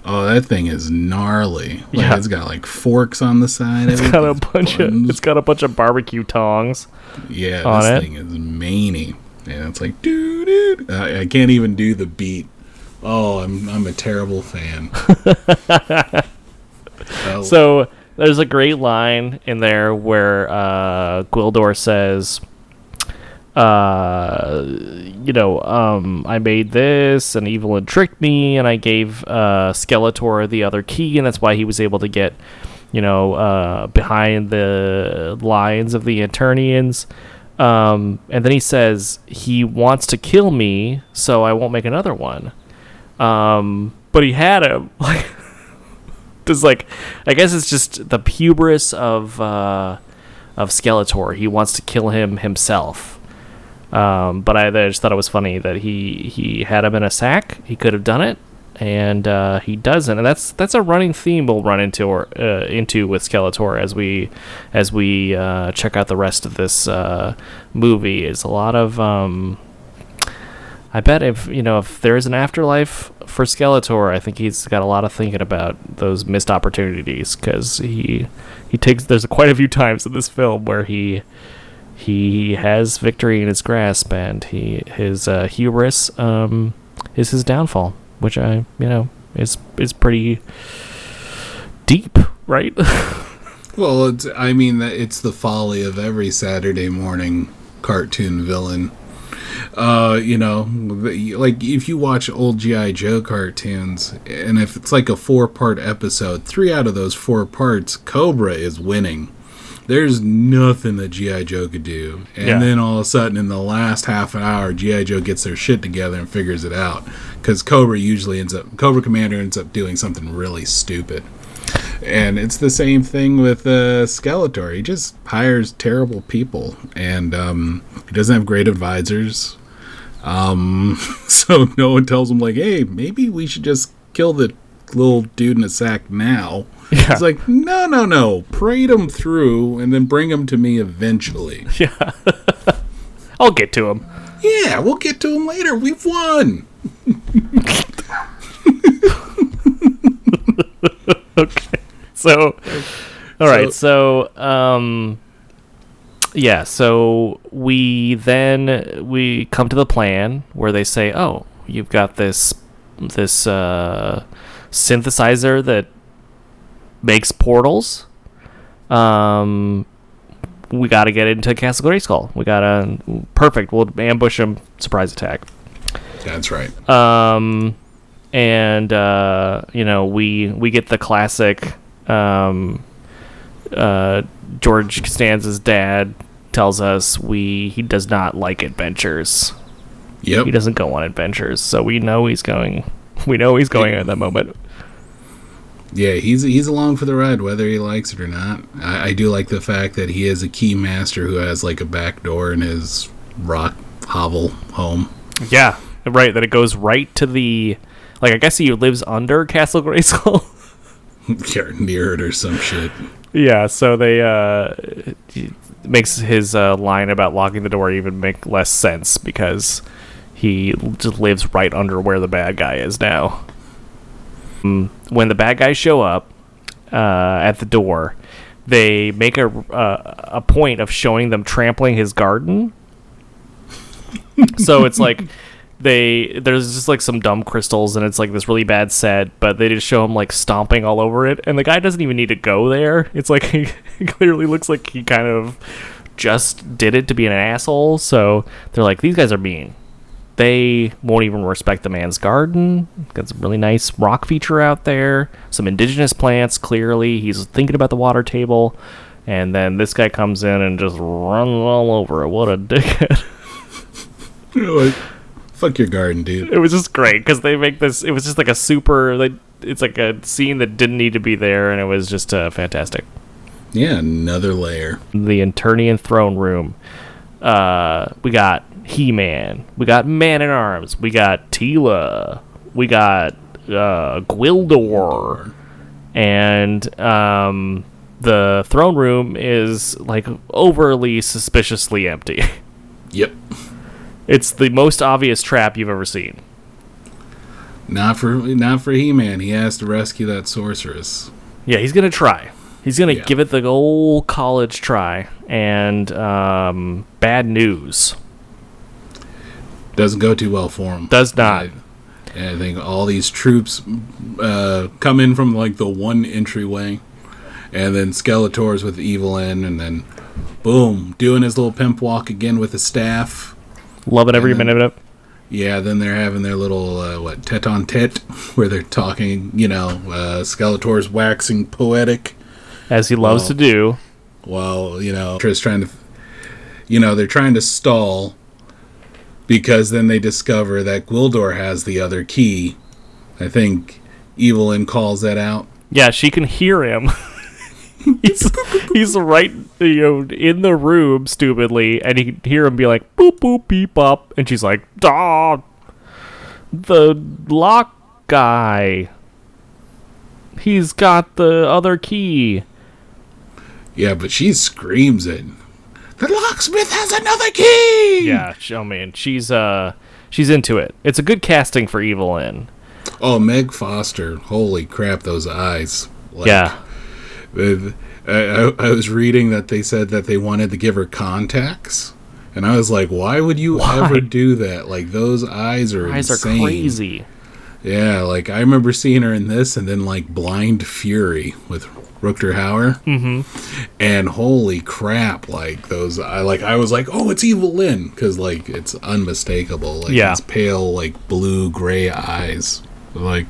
Oh, that thing is gnarly. Like, yeah. It's got like forks on the side. It's got a bunch buns. of. It's got a bunch of barbecue tongs. Yeah, on this it. thing is many. Yeah, it's like doo doo. I, I can't even do the beat. Oh, I'm I'm a terrible fan. so, so there's a great line in there where uh, Gwildor says. Uh, you know, um, I made this, and Evil-Lyn tricked me, and I gave uh, Skeletor the other key, and that's why he was able to get, you know, uh, behind the lines of the Eternians. Um, and then he says he wants to kill me, so I won't make another one. Um, but he had him. Like, just like, I guess it's just the hubris of uh, of Skeletor. He wants to kill him himself. Um, but I, I just thought it was funny that he, he had him in a sack. He could have done it, and uh, he doesn't. And that's that's a running theme we'll run into or, uh, into with Skeletor as we as we uh, check out the rest of this uh, movie. It's a lot of um, I bet if you know if there is an afterlife for Skeletor, I think he's got a lot of thinking about those missed opportunities because he he takes there's quite a few times in this film where he. He has victory in his grasp, and he his uh, hubris um, is his downfall, which I you know is is pretty deep, right? Well, it's, I mean, it's the folly of every Saturday morning cartoon villain. Uh, you know, like if you watch old G I. Joe cartoons, and if it's like a four-part episode, three out of those four parts, Cobra is winning. There's nothing that G I. Joe could do. And yeah. then all of a sudden, in the last half an hour, G I. Joe gets their shit together and figures it out. Because Cobra usually ends up... Cobra Commander ends up doing something really stupid. And it's the same thing with uh, Skeletor. He just hires terrible people. And um, he doesn't have great advisors. Um, so no one tells him, like, hey, maybe we should just kill the little dude in a sack now. Yeah. It's like, no, no, no. Parade him through and then bring him to me eventually. Yeah. I'll get to him. Yeah, we'll get to him later. We've won. Okay. So, all right. So, so um, yeah. So we then we come to the plan where they say, oh, you've got this, this uh, synthesizer that makes portals. Um, we got to get into Castle Grayskull. We got to... Perfect. We'll ambush him. Surprise attack. That's right. Um, and, uh, you know, we we get the classic... Um, uh, George Costanza's dad tells us we he does not like adventures. Yep. He doesn't go on adventures, so we know he's going... We know he's going at that moment. Yeah, he's he's along for the ride, whether he likes it or not. I, I do like the fact that he is a key master who has, like, a back door in his rock hovel home. Yeah, right, that it goes right to the... Like, I guess he lives under Castle Grayskull. Yeah, near it or some shit. Yeah, so they... Uh, it makes his uh, line about locking the door even make less sense, because he just lives right under where the bad guy is now. When the bad guys show up uh, at the door, they make a uh, a point of showing them trampling his garden. So it's like they there's just like some dumb crystals, and it's like this really bad set, but they just show him like stomping all over it, and the guy doesn't even need to go there. It's like he clearly looks like he kind of just did it to be an asshole. So they're like, these guys are mean. They won't even respect the man's garden. Got some really nice rock feature out there. Some indigenous plants, clearly. He's thinking about the water table. And then this guy comes in and just runs all over it. What a dickhead. You're like, fuck your garden, dude. It was just great, because they make this... It was just like a super... Like, it's like a scene that didn't need to be there, and it was just uh, fantastic. Yeah, another layer. The Eternian throne room. Uh, we got... He-Man. We got Man-at-Arms. We got Teela. We got uh, Gwildor. And um, the throne room is, like, overly suspiciously empty. Yep. It's the most obvious trap you've ever seen. Not for not for He-Man. He has to rescue that sorceress. Yeah, he's going to try. He's going to yeah. give it the old college try. And um, bad news. Doesn't go too well for him. Does not. And I, I think all these troops uh, come in from like the one entryway, and then Skeletor's with Evil-Lyn, and then boom, doing his little pimp walk again with his staff. Love it every then, minute of it. Yeah, then they're having their little uh, what tete-a-tete where they're talking. You know, uh, Skeletor's waxing poetic, as he loves while, to do. While you know, just trying to, you know, they're trying to stall. Because then they discover that Gwildor has the other key. I think Evil-Lyn calls that out. Yeah, she can hear him. he's, he's right you know, in the room, stupidly, and he can hear him be like, boop, boop, beep, bop. And she's like, "Daw, the lock guy. He's got the other key." Yeah, but she screams it. The locksmith has another key! Yeah, oh man, she's uh, she's into it. It's a good casting for Evil-Lyn. Oh, Meg Foster. Holy crap, those eyes. Like, yeah. I, I, I was reading that they said that they wanted to give her contacts, and I was like, why would you why? ever do that? Like, those eyes are Her insane. Eyes are crazy. Yeah, like, I remember seeing her in this, and then, like, Blind Fury with Rutger Hauer, mm-hmm. and holy crap! Like those, I like. I was like, "Oh, it's Evil-Lyn," because like it's unmistakable. Like yeah. It's pale, like blue gray eyes, like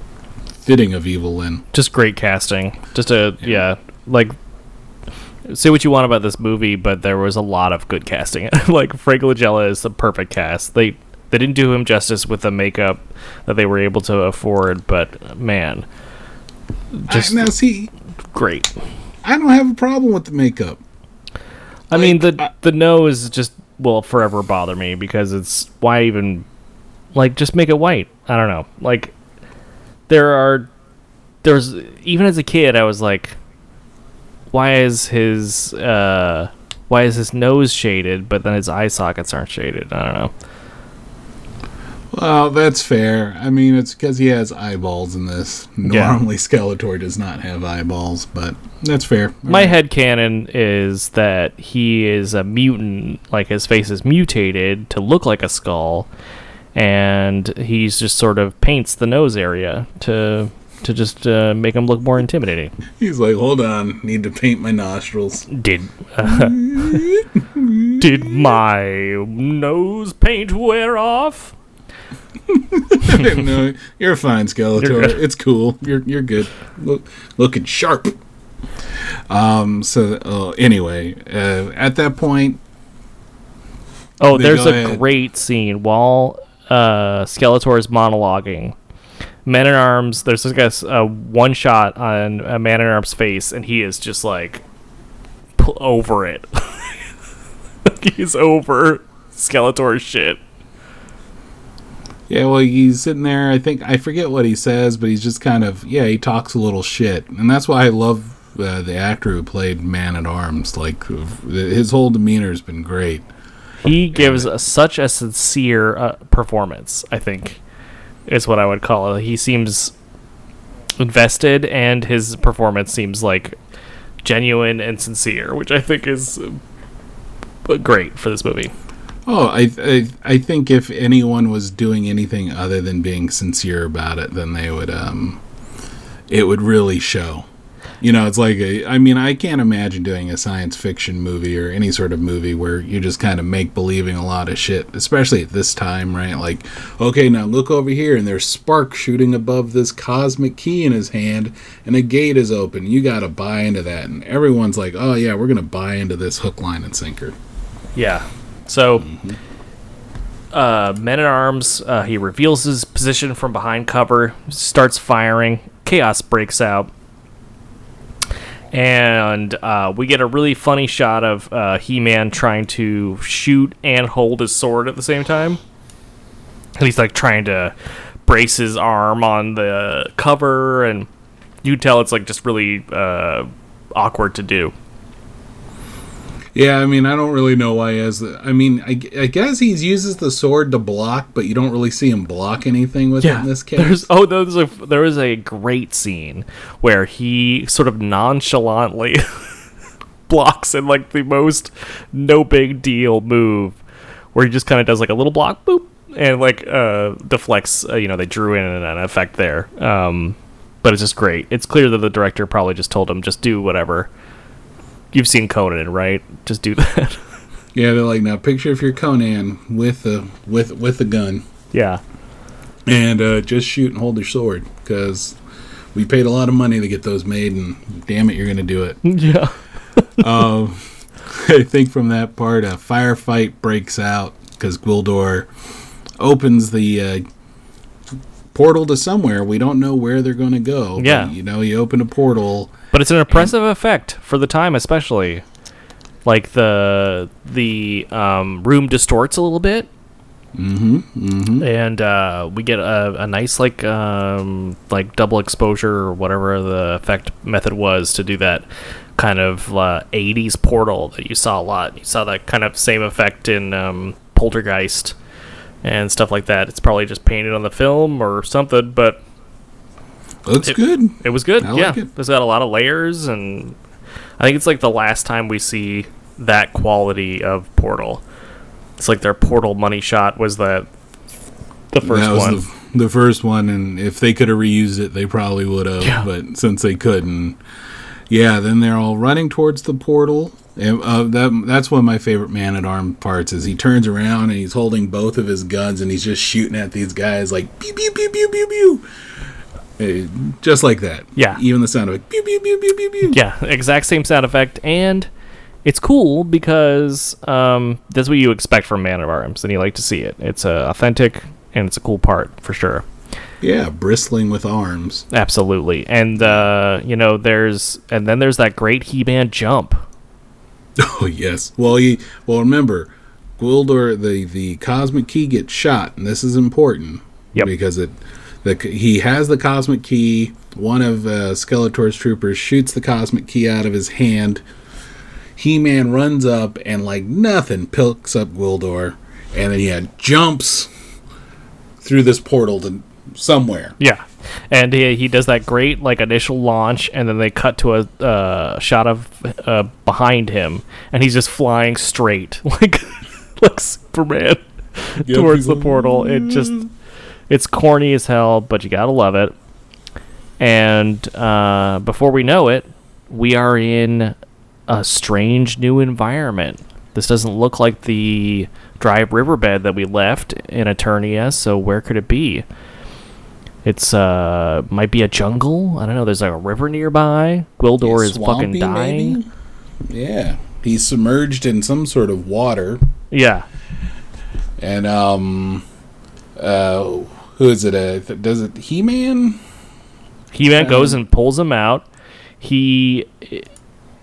fitting of Evil-Lyn. Just great casting. Just a yeah. yeah. Like, say what you want about this movie, but there was a lot of good casting. Like Frank Langella is the perfect cast. They they didn't do him justice with the makeup that they were able to afford, but man, just I, now see. Great. I don't have a problem with the makeup. I like, mean, the I, the nose just will forever bother me because it's why even like just make it white. I don't know. Like there are there's even as a kid I was like, why is his uh why is his nose shaded but then his eye sockets aren't shaded? I don't know. Well, that's fair. I mean, it's because he has eyeballs in this. Normally, yeah. Skeletor does not have eyeballs, but that's fair. All My right. headcanon is that he is a mutant. Like, his face is mutated to look like a skull, and he's just sort of paints the nose area to to just uh, make him look more intimidating. He's like, hold on, need to paint my nostrils. Did uh, did my nose paint wear off? No, you're fine, Skeletor. You're it's cool. You're you're good. Look, looking sharp. Um. So uh, anyway, uh, at that point. Oh, there's a ahead. great scene while uh, Skeletor is monologuing. Man in Arms. There's this guy, uh, one shot on a Man in Arms' face, and he is just like pl- over it. He's over Skeletor's shit. Yeah, well, he's sitting there. I think I forget what he says, but he's just kind of yeah. He talks a little shit, and that's why I love uh, the actor who played Man at Arms. Like his whole demeanor's been great. He gives a, such a sincere uh, performance. I think is what I would call it. He seems invested, and his performance seems like genuine and sincere, which I think is uh, great for this movie. Oh, I, I I think if anyone was doing anything other than being sincere about it, then they would um, it would really show. You know, it's like a, I mean, I can't imagine doing a science fiction movie or any sort of movie where you just kind of make believing a lot of shit, especially at this time, right? Like, okay, now look over here, and there's spark shooting above this cosmic key in his hand, and a gate is open. You got to buy into that, and everyone's like, oh yeah, we're gonna buy into this hook, line, and sinker. Yeah. So, uh, Man at Arms, uh, he reveals his position from behind cover, starts firing, chaos breaks out, and uh, we get a really funny shot of uh, He-Man trying to shoot and hold his sword at the same time. He's like trying to brace his arm on the cover, and you tell it's like just really uh, awkward to do. Yeah, I mean, I don't really know why he has the... I mean, I, I guess he uses the sword to block, but you don't really see him block anything with yeah, it in this case. There's, oh, there was, a, there was a great scene where he sort of nonchalantly blocks in, like, the most no-big-deal move, where he just kind of does, like, a little block, boop, and, like, uh, deflects, uh, you know, they drew in an effect there. Um, but it's just great. It's clear that the director probably just told him, just do whatever. You've seen Conan, right? Just do that. Yeah, they're like, now picture if you're Conan with a with with a gun. Yeah, and uh, just shoot and hold your sword because we paid a lot of money to get those made, and damn it, you're gonna do it. Yeah. uh, I think from that part, a firefight breaks out because Gwildor opens the uh, portal to somewhere. We don't know where they're gonna go. Yeah, but, you know, you open a portal. But it's an impressive effect for the time, especially. Like, the the um, room distorts a little bit. Mm-hmm. Mm-hmm. And uh, we get a, a nice, like, um, like double exposure or whatever the effect method was to do that kind of uh, eighties portal that you saw a lot. You saw that kind of same effect in um, Poltergeist and stuff like that. It's probably just painted on the film or something, but... Looks it, good. It was good. I yeah, like it. It's got a lot of layers, and I think it's like the last time we see that quality of Portal. It's like their Portal money shot was the the first that was one, the, the first one, and if they could have reused it, they probably would have. Yeah. But since they couldn't, yeah, then they're all running towards the portal. And, uh, that, that's one of my favorite Man-at-Arms parts is he turns around and he's holding both of his guns and he's just shooting at these guys like pew pew pew pew pew pew. Uh, just like that. Yeah. Even the sound of it. Pew, pew, pew, pew, pew, pew. Yeah, exact same sound effect. And it's cool because um, that's what you expect from Man at Arms, and you like to see it. It's uh, authentic, and it's a cool part, for sure. Yeah, bristling with arms. Absolutely. And, uh, you know, there's... And then there's that great He-Man jump. Oh, yes. Well, he, well remember, Gwildor, the, the Cosmic Key gets shot, and this is important. Yep. Because it... The, he has the Cosmic Key. One of uh, Skeletor's troopers shoots the Cosmic Key out of his hand. He-Man runs up and, like nothing, picks up Gwildor. And then he yeah, jumps through this portal to somewhere. Yeah. And he, he does that great like initial launch, and then they cut to a uh, shot of uh, behind him. And he's just flying straight, like, like Superman, yep, towards the portal. It just... It's corny as hell, but you gotta love it. And uh, before we know it, we are in a strange new environment. This doesn't look like the dry riverbed that we left in Eternia, so where could it be? It's uh might be a jungle. I don't know. There's like a river nearby. Gwildor yeah, is fucking dying. Maybe? Yeah, he's submerged in some sort of water. Yeah, and um, uh, who is it? Uh, does it He-Man? He-Man um, goes and pulls him out. He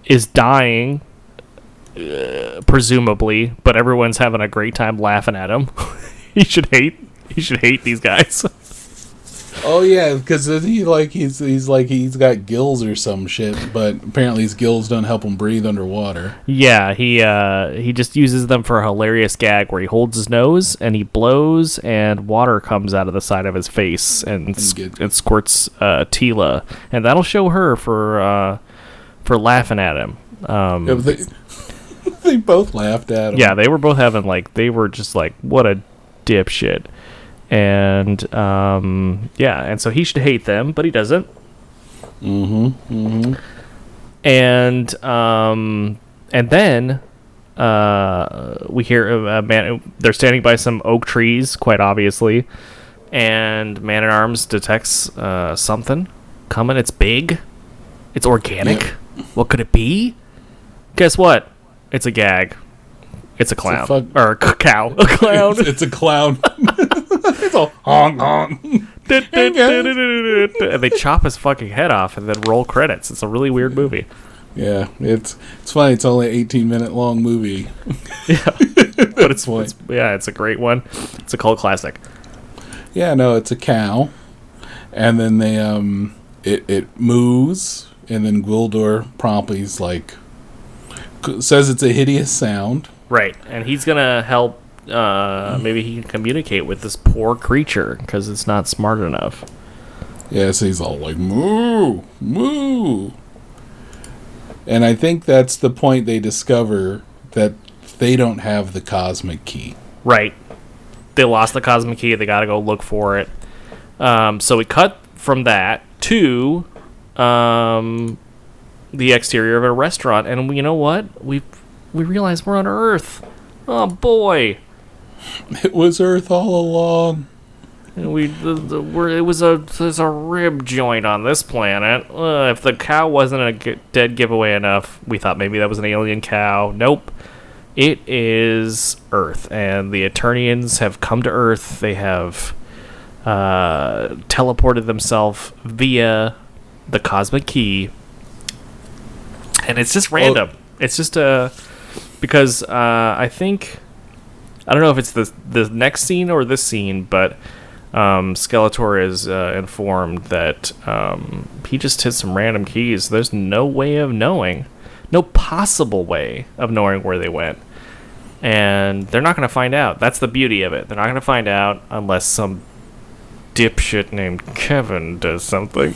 is dying, uh, presumably, but everyone's having a great time laughing at him. he should hate. He should hate these guys. Oh yeah, because he like he's he's like he's got gills or some shit, but apparently his gills don't help him breathe underwater. Yeah, he uh, he just uses them for a hilarious gag where he holds his nose and he blows, and water comes out of the side of his face and squ- and squirts uh, Teela, and that'll show her for uh, for laughing at him. Um, yeah, they, they both laughed at him. Yeah, they were both having like they were just like what a dipshit. And, um, yeah, and so he should hate them, but he doesn't. Mm-hmm, mm-hmm. And, um, and then, uh, we hear a, a man, they're standing by some oak trees, quite obviously, and Man-at-Arms detects, uh, something coming. It's big. It's organic. Yep. What could it be? Guess what? It's a gag. It's a clown. It's a fuck- or a c- cow. A clown. It's, it's a clown. It's all honk honk. And they chop his fucking head off and then roll credits. It's a really weird movie. Yeah, it's it's funny. It's only an eighteen minute long movie. Yeah, but it's, it's yeah, it's a great one. It's a cult classic. Yeah, no, it's a cow, and then they um, it it moos, and then Gwildor promptly's like says it's a hideous sound. Right, and he's gonna help. Uh, maybe he can communicate with this poor creature because it's not smart enough. Yeah, so he's all like, moo, moo. And I think that's the point they discover that they don't have the Cosmic Key. Right. They lost the Cosmic Key. They got to go look for it. Um, so we cut from that to um, the exterior of a restaurant. And you know what? We we realize we're on Earth. Oh, boy. It was Earth all along. And we, the, the, we're, it was a, there's a rib joint on this planet. Uh, if the cow wasn't a g- dead giveaway enough, we thought maybe that was an alien cow. Nope, it is Earth, and the Eternians have come to Earth. They have uh, teleported themselves via the Cosmic Key, and it's just random. Well, it's just a. Because uh, I think, I don't know if it's the the next scene or this scene, but um, Skeletor is uh, informed that um, he just hit some random keys. There's no way of knowing, no possible way of knowing where they went. And they're not going to find out. That's the beauty of it. They're not going to find out unless some dipshit named Kevin does something.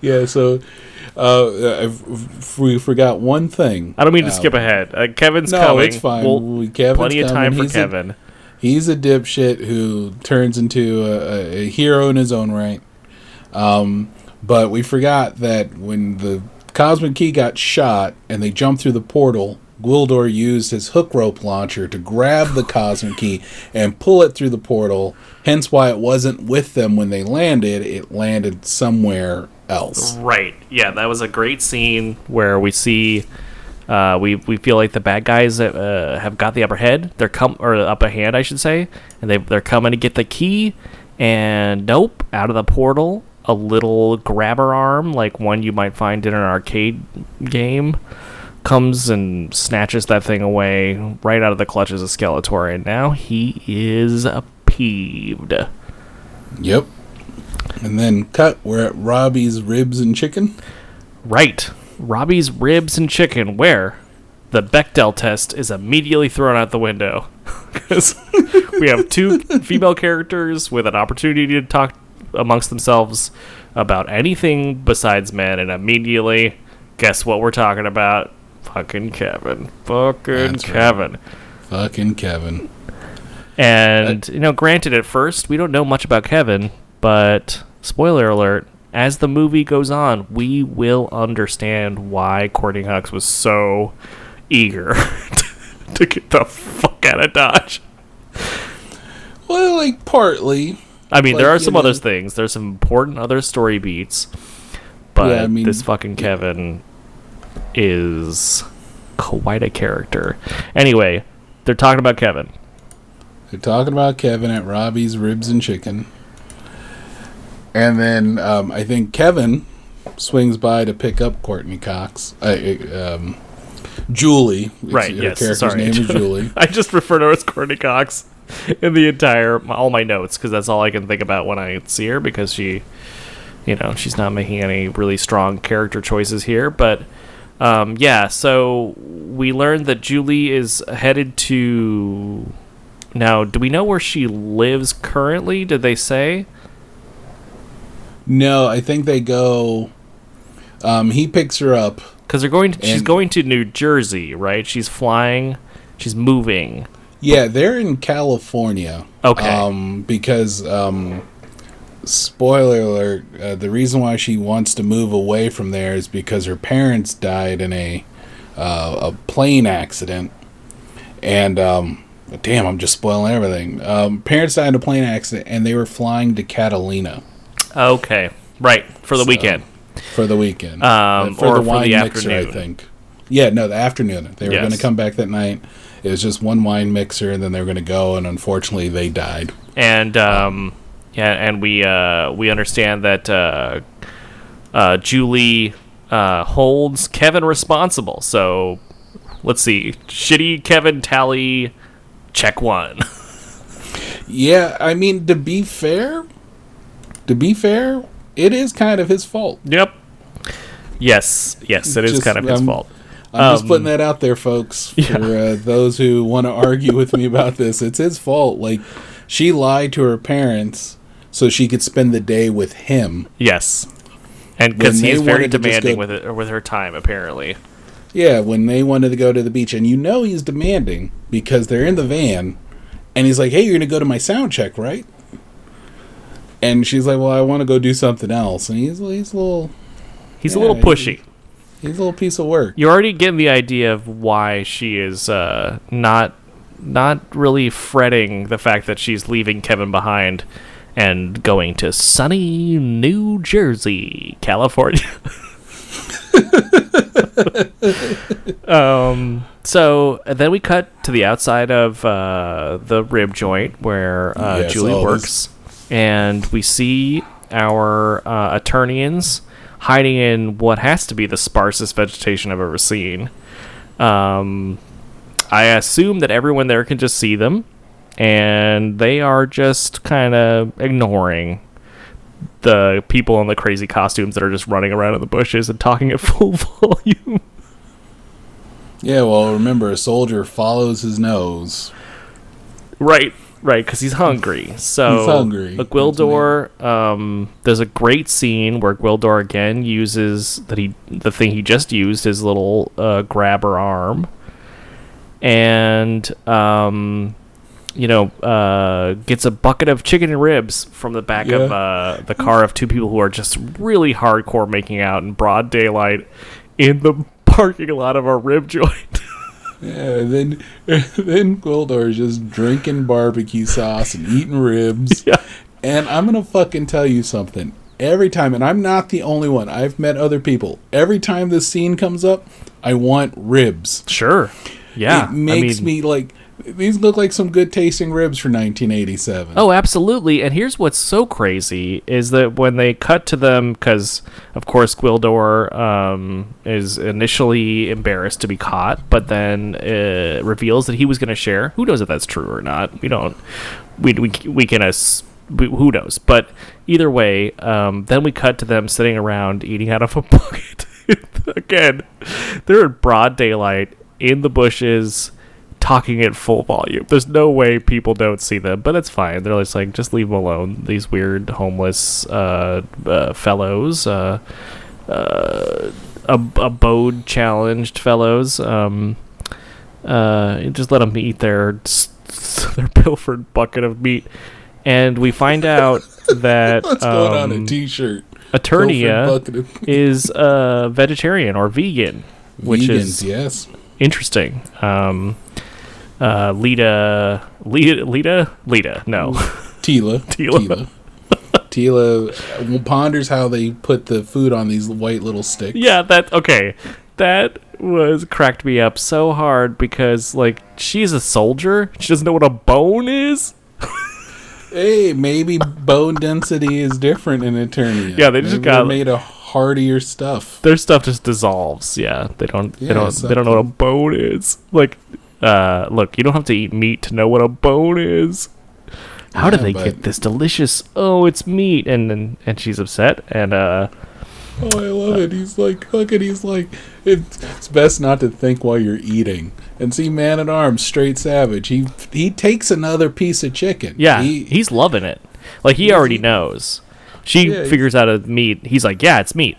Yeah, so... Uh, we forgot one thing. I don't mean to uh, skip ahead. Uh, Kevin's no, coming. No, it's fine. We'll, we, Kevin's plenty of time coming. for he's Kevin. A, he's a dipshit who turns into a, a hero in his own right. Um, but we forgot that when the Cosmic Key got shot and they jumped through the portal, Gwildor used his hook rope launcher to grab the Cosmic Key and pull it through the portal, hence why it wasn't with them when they landed. It landed somewhere else. Right. Yeah, that was a great scene where we see uh we we feel like the bad guys uh, have got the upper head. They're come or the upper hand, I should say, and they they're coming to get the key, and nope, out of the portal, a little grabber arm like one you might find in an arcade game comes and snatches that thing away right out of the clutches of Skeletor, and now he is peeved. Yep. And then cut, we're at Robbie's Ribs and Chicken. Right. Robbie's Ribs and Chicken, where the Bechdel test is immediately thrown out the window. Because we have two female characters with an opportunity to talk amongst themselves about anything besides men, and immediately, guess what we're talking about? Fucking Kevin. Fucking That's Kevin. Right. Fucking Kevin. And, uh, you know, granted, at first, we don't know much about Kevin, But spoiler alert, as the movie goes on, we will understand why Courtney Cox was so eager to get the fuck out of Dodge. Well, like, partly. I mean, like, there are some know. other things. There's some important other story beats. But yeah, I mean, this fucking Kevin is quite a character. Anyway, they're talking about Kevin. They're talking about Kevin at Robbie's Ribs and Chicken. And then um, I think Kevin swings by to pick up Courtney Cox. I, um, Julie. Right, her yes. character's sorry. name is Julie. I just refer to her as Courtney Cox in the entire, all my notes, because that's all I can think about when I see her, because she, you know, she's not making any really strong character choices here. But um, yeah, so we learned that Julie is headed to... Now, do we know where she lives currently? Did they say? No, I think they go... Um, he picks her up. Because they're going to, and she's going to New Jersey, right? She's flying. She's moving. Yeah, they're in California. Okay. Um, because, um, spoiler alert, uh, the reason why she wants to move away from there is because her parents died in a, uh, a plane accident. And... Um, Damn, I'm just spoiling everything. Um, parents died in a plane accident, and they were flying to Catalina. Okay, right, for the so, weekend. For the weekend. Um, for or the for wine the mixer, afternoon. I think. Yeah, no, the afternoon. They were yes. going to come back that night. It was just one wine mixer, and then they were going to go, and unfortunately they died. And um, yeah, and we uh, we understand that uh, uh, Julie uh, holds Kevin responsible. So, let's see. Shitty Kevin tally... Check one. Yeah, I mean, to be fair, to be fair, it is kind of his fault. Yep. Yes, yes, it just, is kind of his I'm, fault. I'm um, just putting that out there, folks. For yeah. uh, those who want to argue with me about this, it's his fault. Like, she lied to her parents so she could spend the day with him. Yes, and because he's very demanding go, with it, with her time, apparently. Yeah, when they wanted to go to the beach, and you know he's demanding because they're in the van, and he's like, "Hey, you're gonna go to my sound check, right?" And she's like, "Well, I want to go do something else." And he's he's a little he's yeah, a little pushy. He's, he's a little piece of work. You're already getting the idea of why she is uh, not not really fretting the fact that she's leaving Kevin behind and going to sunny New Jersey, California. um, so then we cut to the outside of uh, the rib joint where uh, yes, Julie always. works, and we see our uh, Eternians hiding in what has to be the sparsest vegetation I've ever seen. Um, I assume that everyone there can just see them, and they are just kind of ignoring the people in the crazy costumes that are just running around in the bushes and talking at full volume. Yeah, well, remember, a soldier follows his nose. Right, right, because he's hungry. So he's hungry. But Gwildor, um, there's a great scene where Gwildor again uses that he the thing he just used, his little uh, grabber arm. And, um... you know, uh, gets a bucket of chicken and ribs from the back yeah. of uh, the car of two people who are just really hardcore making out in broad daylight in the parking lot of our rib joint. Yeah, and then, then Gwildor is just drinking barbecue sauce and eating ribs. Yeah. And I'm going to fucking tell you something. Every time, and I'm not the only one. I've met other people. Every time this scene comes up, I want ribs. Sure. Yeah. It makes I mean, me like... These look like some good tasting ribs for nineteen eighty-seven. Oh, absolutely. And here's what's so crazy is that when they cut to them, because, of course, Gwildor um, is initially embarrassed to be caught, but then uh, reveals that he was going to share. Who knows if that's true or not? We don't. We we, we can ass- we, who knows? But either way, um, then we cut to them sitting around eating out of a bucket. Again, they're in broad daylight in the bushes, talking at full volume. There's no way people don't see them, but it's fine. They're just like, just leave them alone. These weird homeless uh, uh, fellows, uh, uh, ab- abode challenged fellows. Um, uh, just let them eat their their pilfered bucket of meat. and we find out that what's going um, on in T-shirt? Eternia is a vegetarian or vegan, which Vegans, is yes. interesting. Um, uh, Lita, Lita, Lita, Lita, no, Tila, Tila. Tila. Tila ponders how they put the food on these white little sticks. Yeah, that okay. That was cracked me up so hard because, like, she's a soldier. She doesn't know what a bone is. Hey, maybe bone density is different in Eternia. Yeah, they just maybe got made of hardier stuff. Their stuff just dissolves. Yeah, they don't. Yeah, they don't. Something. They don't know what a bone is. Like, uh, look, you don't have to eat meat to know what a bone is. How yeah, do they but... get this delicious? Oh, it's meat, and and, and she's upset, and uh. Oh, I love it. He's like, look at he's like, it's best not to think while you're eating. And see Man at Arms, straight savage. He he takes another piece of chicken. Yeah, he, he's loving it. Like, he already knows. She yeah, figures out a meat. He's like, yeah, it's meat.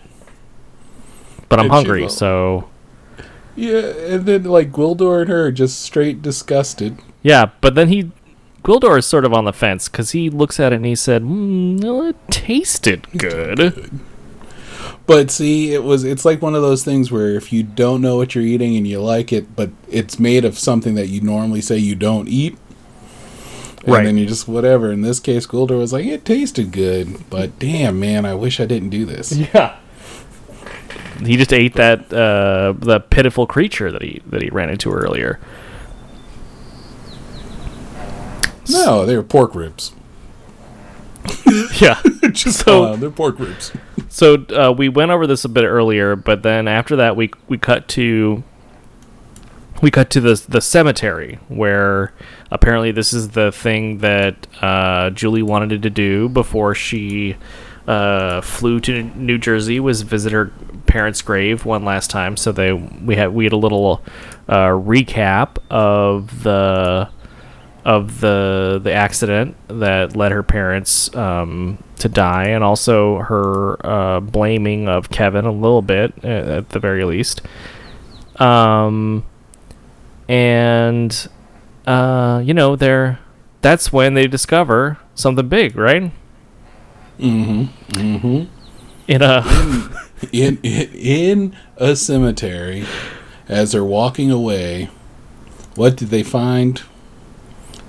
But I'm hungry, so... Yeah, and then, like, Gwildor and her are just straight disgusted. Yeah, but then he... Gwildor is sort of on the fence, because he looks at it and he said, mm, well, it tasted good. But see, it was it's like one of those things where if you don't know what you're eating and you like it, but it's made of something that you normally say you don't eat. And right. then you just whatever. In this case, Gwildor was like, it tasted good, but damn man, I wish I didn't do this. Yeah. He just ate that uh, the pitiful creature that he that he ran into earlier. No, they were pork ribs. Yeah. Just so, uh, they're pork ribs. So uh, we went over this a bit earlier, but then after that we we cut to we cut to the the cemetery where apparently this is the thing that uh, Julie wanted to do before she uh, flew to New Jersey, was visit her parents' grave one last time. So they we had we had a little uh, recap of the of the the accident that led her parents um, to die, and also her uh, blaming of Kevin a little bit, uh, at the very least. Um, and, uh, you know, they're, that's when they discover something big, right? Mm-hmm. Mm-hmm. In a... in, in, in a cemetery, as they're walking away, what did they find?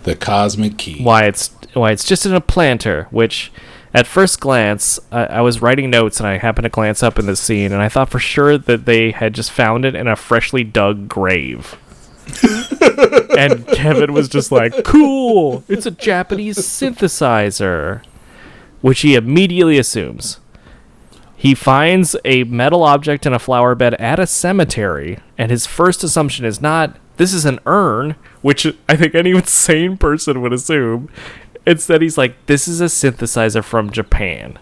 The Cosmic Key. Why it's why it's just in a planter, which at first glance, I, I was writing notes and I happened to glance up in this scene and I thought for sure that they had just found it in a freshly dug grave. And Kevin was just like, cool, it's a Japanese synthesizer, which he immediately assumes. He finds a metal object in a flower bed at a cemetery, and his first assumption is not, this is an urn, which I think any insane person would assume. Instead, he's like, this is a synthesizer from Japan.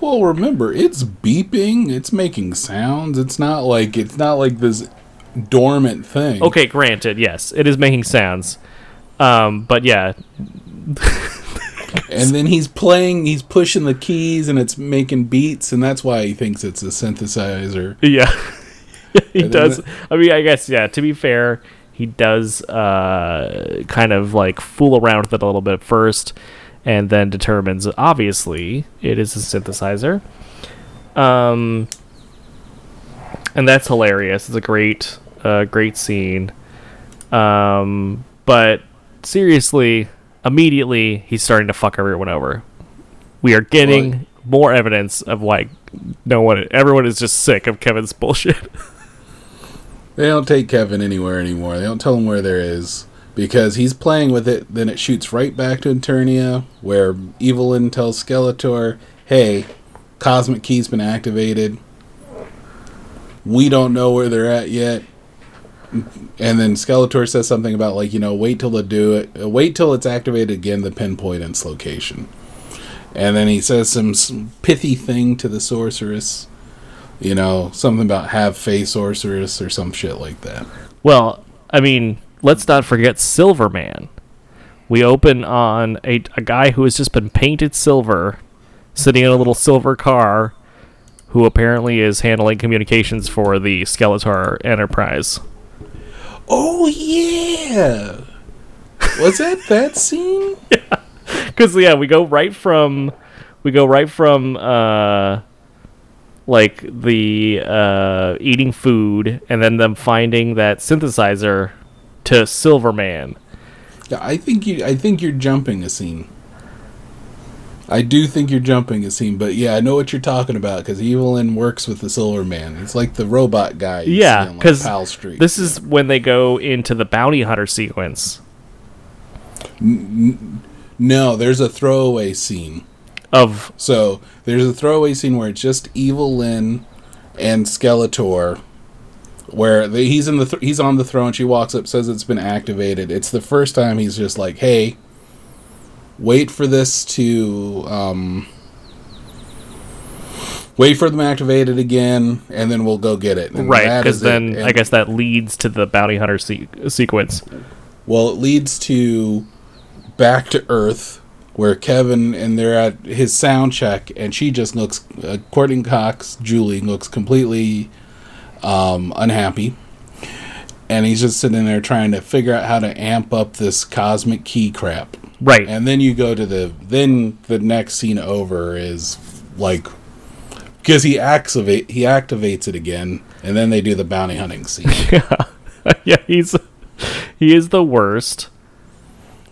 Well, remember, it's beeping, it's making sounds, it's not like it's not like this dormant thing. Okay, granted, yes, it is making sounds. Um, but yeah. And then he's playing, he's pushing the keys and it's making beats, and that's why he thinks it's a synthesizer. Yeah. He does. I mean, I guess, yeah, to be fair, he does uh, kind of like fool around with it a little bit first and then determines, obviously, it is a synthesizer. Um, and that's hilarious. It's a great, uh, great scene. Um, but seriously, immediately, he's starting to fuck everyone over. We are getting what? more evidence of why no one, everyone is just sick of Kevin's bullshit. They don't take Kevin anywhere anymore. They don't tell him where there is. Because he's playing with it, then it shoots right back to Eternia, where Evil-Lyn tells Skeletor, hey, Cosmic Key's been activated. We don't know where they're at yet. And then Skeletor says something about, like, you know, wait till they do it. Wait till it's activated again to pinpoint its location. And then he says some, some pithy thing to the sorceress. You know, something about have faith, sorceress, or some shit like that. Well, I mean, let's not forget Silverman. We open on a, a guy who has just been painted silver, sitting in a little silver car, who apparently is handling communications for the Skeletor Enterprise. Oh, yeah! Was that that scene? Yeah. Because yeah, we go right from we go right from uh, like the uh, eating food and then them finding that synthesizer to Silverman. Yeah, I think you. I think you're jumping a scene. I do think you're jumping a scene, but yeah, I know what you're talking about because Evil-Lyn works with the Silverman. It's like the robot guy. You yeah, because like Powell Street. This is when they go into the bounty hunter sequence. No, there's a throwaway scene of so there's a throwaway scene where it's just Evil-Lyn and Skeletor, where the, he's in the th- he's on the throne. She walks up, says it's been activated. It's the first time he's just like, hey. Wait for this to, um, wait for them activated again, and then we'll go get it. And right, because then I guess that leads to the bounty hunter se- sequence. Well, it leads to Back to Earth, where Kevin, and they're at his sound check, and she just looks, uh, Courtney Cox, Julie, looks completely um, unhappy. And he's just sitting there trying to figure out how to amp up this Cosmic Key crap. Right. And then you go to the... Then the next scene over is, like... Because he activate he activates it again, and then they do the bounty hunting scene. Yeah. Yeah, he's... He is the worst.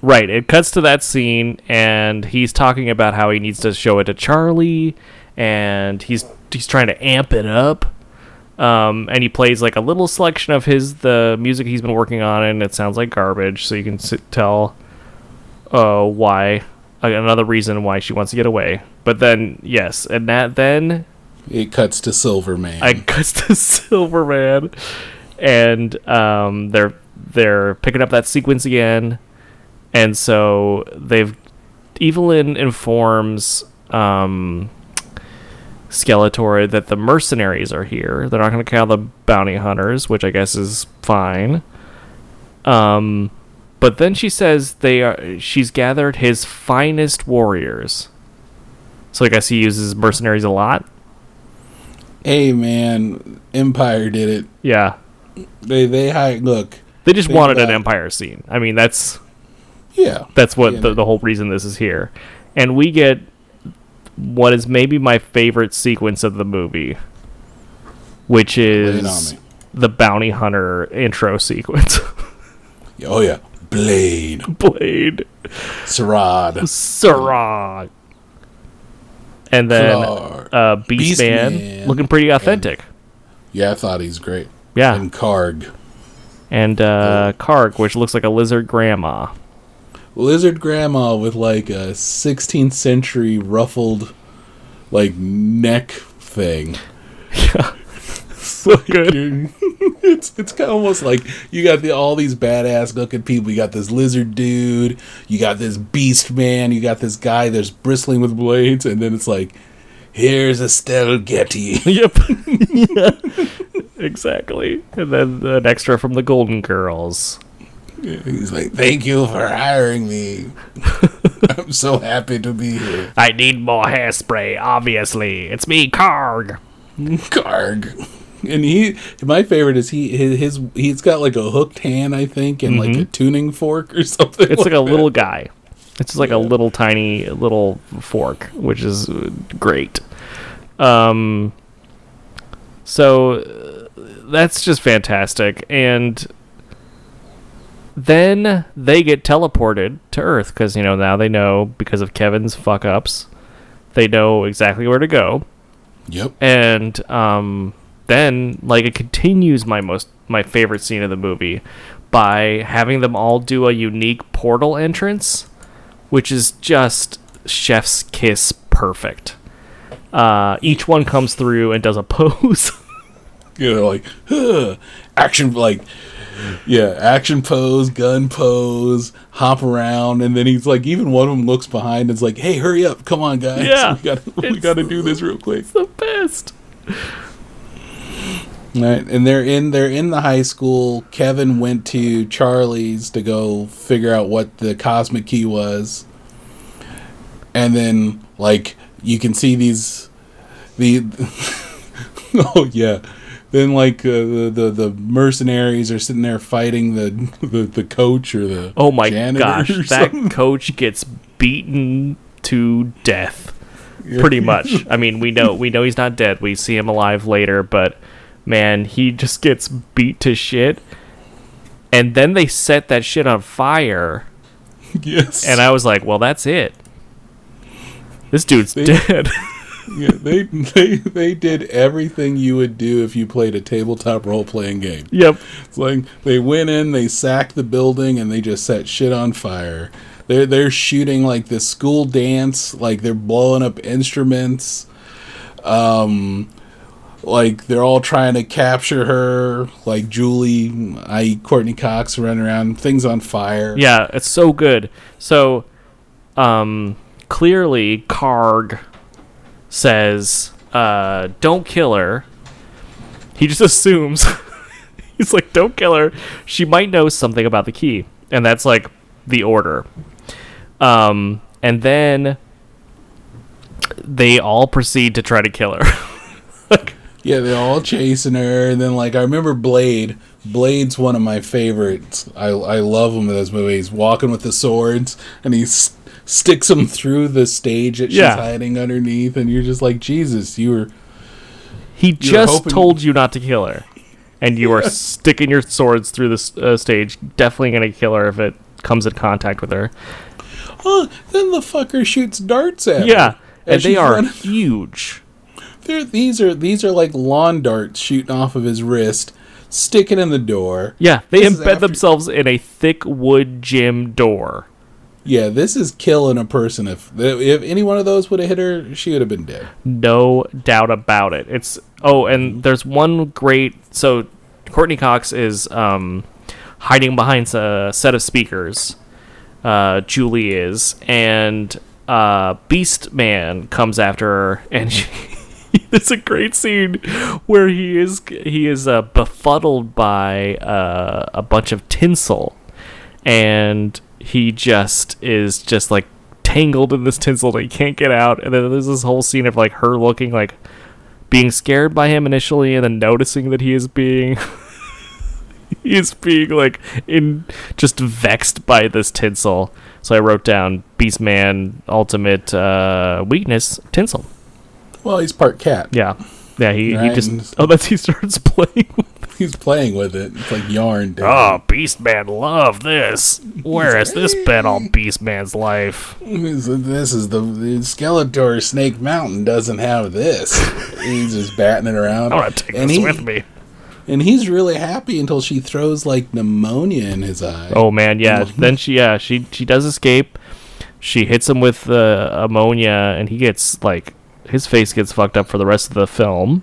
Right, it cuts to that scene, and he's talking about how he needs to show it to Charlie, and he's he's trying to amp it up. Um, and he plays like a little selection of his the music he's been working on, and it sounds like garbage. So you can sit, tell uh, why another reason why she wants to get away. But then yes, and that then it cuts to Silverman. It cuts to Silverman, and um, they're they're picking up that sequence again, and so they've Evil-Lyn informs. Um, Skeletor that the mercenaries are here. They're not going to kill the bounty hunters, which I guess is fine. Um, but then she says they are. She's gathered his finest warriors. So I guess he uses mercenaries a lot. Hey man, Empire did it. Yeah, they they hired. Look, they just they wanted got... an Empire scene. I mean, that's yeah, that's what yeah, the, the whole reason this is here, and we get. What is maybe my favorite sequence of the movie, which is the bounty hunter intro sequence. Oh yeah, Blade, Blade, Saurod, Saurod, and then uh, Beastman, Beastman, looking pretty authentic. And, yeah, I thought he's great. Yeah, and Karg, and uh, oh. Karg, which looks like a lizard grandma. Lizard grandma with like a sixteenth century ruffled like neck thing. Yeah. So good. It's it's kind of almost like you got the, all these badass looking people. You got this lizard dude, you got this beast man, you got this guy that's bristling with blades, and then it's like, here's Estelle Getty. Yep. Yeah. Exactly. And then an extra from the Golden Girls. He's like, thank you for hiring me. I'm so happy to be here. I need more hairspray, obviously. It's me, Karg. Karg. And he, my favorite is he, his, his he's got like a hooked hand, I think, and mm-hmm. like a tuning fork or something. It's like, like a that. little guy. It's just like yeah. a little tiny little fork, which is great. Um. So that's just fantastic. And then they get teleported to Earth because, you know, now they know because of Kevin's fuck-ups, they know exactly where to go. Yep. And um, then, like, it continues my most my favorite scene of the movie by having them all do a unique portal entrance, which is just chef's kiss perfect. Uh, each one comes through and does a pose. You know, like, huh, action, like... Yeah, action pose, gun pose, hop around, and then he's like, even one of them looks behind and is like, hey, hurry up, come on, guys. Yeah, we gotta, we gotta do this real quick. It's the best. All right, and they're in they're in the high school. Kevin went to Charlie's to go figure out what the Cosmic Key was. And then, like, you can see these... the Oh, yeah. Then, like, uh, the, the the mercenaries are sitting there fighting the the, the coach or the oh my janitor gosh, that coach gets beaten to death, pretty much. I mean, we know we know he's not dead. We see him alive later, but man, he just gets beat to shit. And then they set that shit on fire. Yes. And I was like, well, that's it. This dude's they, dead. Yeah, they, they they did everything you would do if you played a tabletop role-playing game. Yep. It's like they went in, they sacked the building, and they just set shit on fire. They're, they're shooting, like, this school dance. Like, they're blowing up instruments. Um... Like, they're all trying to capture her, like Julie, that is. Courtney Cox, running around, things on fire. Yeah, it's so good. So, um, clearly, Karg says, uh, don't kill her. He just assumes. He's like, don't kill her. She might know something about the key. And that's, like, the order. Um, and then they all proceed to try to kill her. Like, yeah, they're all chasing her, and then, like, I remember Blade. Blade's one of my favorites. I I love him in those movies. Walking with the swords, and he s- sticks them through the stage that she's yeah. hiding underneath, and you're just like, Jesus, you were... He you just were hoping- told you not to kill her, and you yeah. are sticking your swords through the uh, stage, definitely going to kill her if it comes in contact with her. Oh, then the fucker shoots darts at yeah, her. Yeah, and, and they are running- huge. They're, these are these are like lawn darts shooting off of his wrist, sticking in the door. Yeah, they this embed after- themselves in a thick wood gym door. Yeah, this is killing a person. If if any one of those would have hit her, she would have been dead. No doubt about it. It's oh, and there's one great. So Courtney Cox is um, hiding behind a set of speakers. Uh, Julie is, and uh, Beastman comes after her, and she. It's a great scene where he is he is uh, befuddled by uh, a bunch of tinsel, and he just is just like tangled in this tinsel that he can't get out. And then there's this whole scene of like her looking like being scared by him initially, and then noticing that he is being he is being like in just vexed by this tinsel. So I wrote down Beastman ultimate uh, weakness tinsel. Well, he's part cat. Yeah. Yeah, he, right? he just... Oh, that's he starts playing with it. He's playing with it. It's like yarn. Dude. Oh, Beastman, love this. Where has this been all Beastman's life? This is the... the Skeletor Snake Mountain doesn't have this. He's just batting it around. I want to take and this he, with me. And he's really happy until she throws, like, pneumonia in his eye. Oh, man, yeah. Then she, yeah, she, she does escape. She hits him with uh, ammonia, and he gets, like... His face gets fucked up for the rest of the film.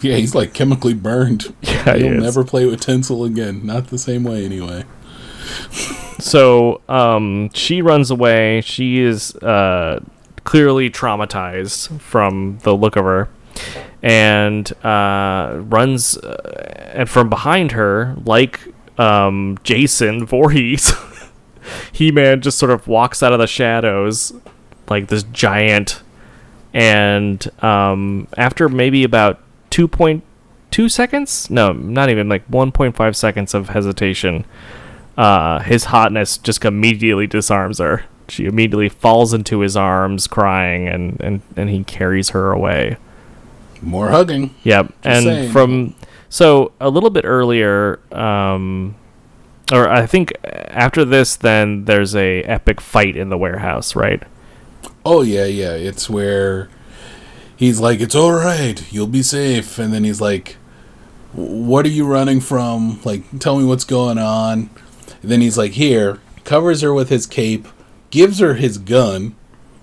Yeah, he's like chemically burned. Yeah, he'll he never play with tinsel again. Not the same way, anyway. So um, she runs away. She is uh, clearly traumatized from the look of her, and uh, runs. Uh, and from behind her, like um, Jason Voorhees, He-Man just sort of walks out of the shadows like this giant. And um, after maybe about two point two seconds, no, not even like one point five seconds of hesitation, uh, his hotness just immediately disarms her. She immediately falls into his arms crying, and, and, and he carries her away. More hugging. Yep. Just and saying. From so a little bit earlier, um, or I think after this, then there's a epic fight in the warehouse, right? Oh, yeah, yeah. It's where he's like, it's all right. You'll be safe. And then he's like, what are you running from? Like, tell me what's going on. And then he's like, here. Covers her with his cape. Gives her his gun.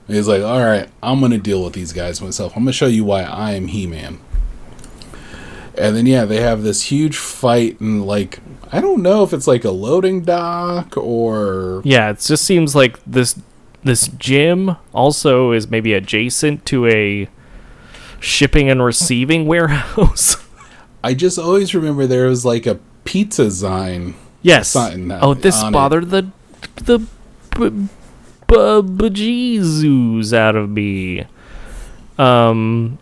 And he's like, all right, I'm going to deal with these guys myself. I'm going to show you why I am He-Man. And then, yeah, they have this huge fight. And, like, I don't know if it's like a loading dock or... Yeah, it just seems like this... This gym also is maybe adjacent to a shipping and receiving warehouse. I just always remember there was like a pizza sign. Yes. Sign oh, this bothered it. the the b- b- bejesus out of me. Um,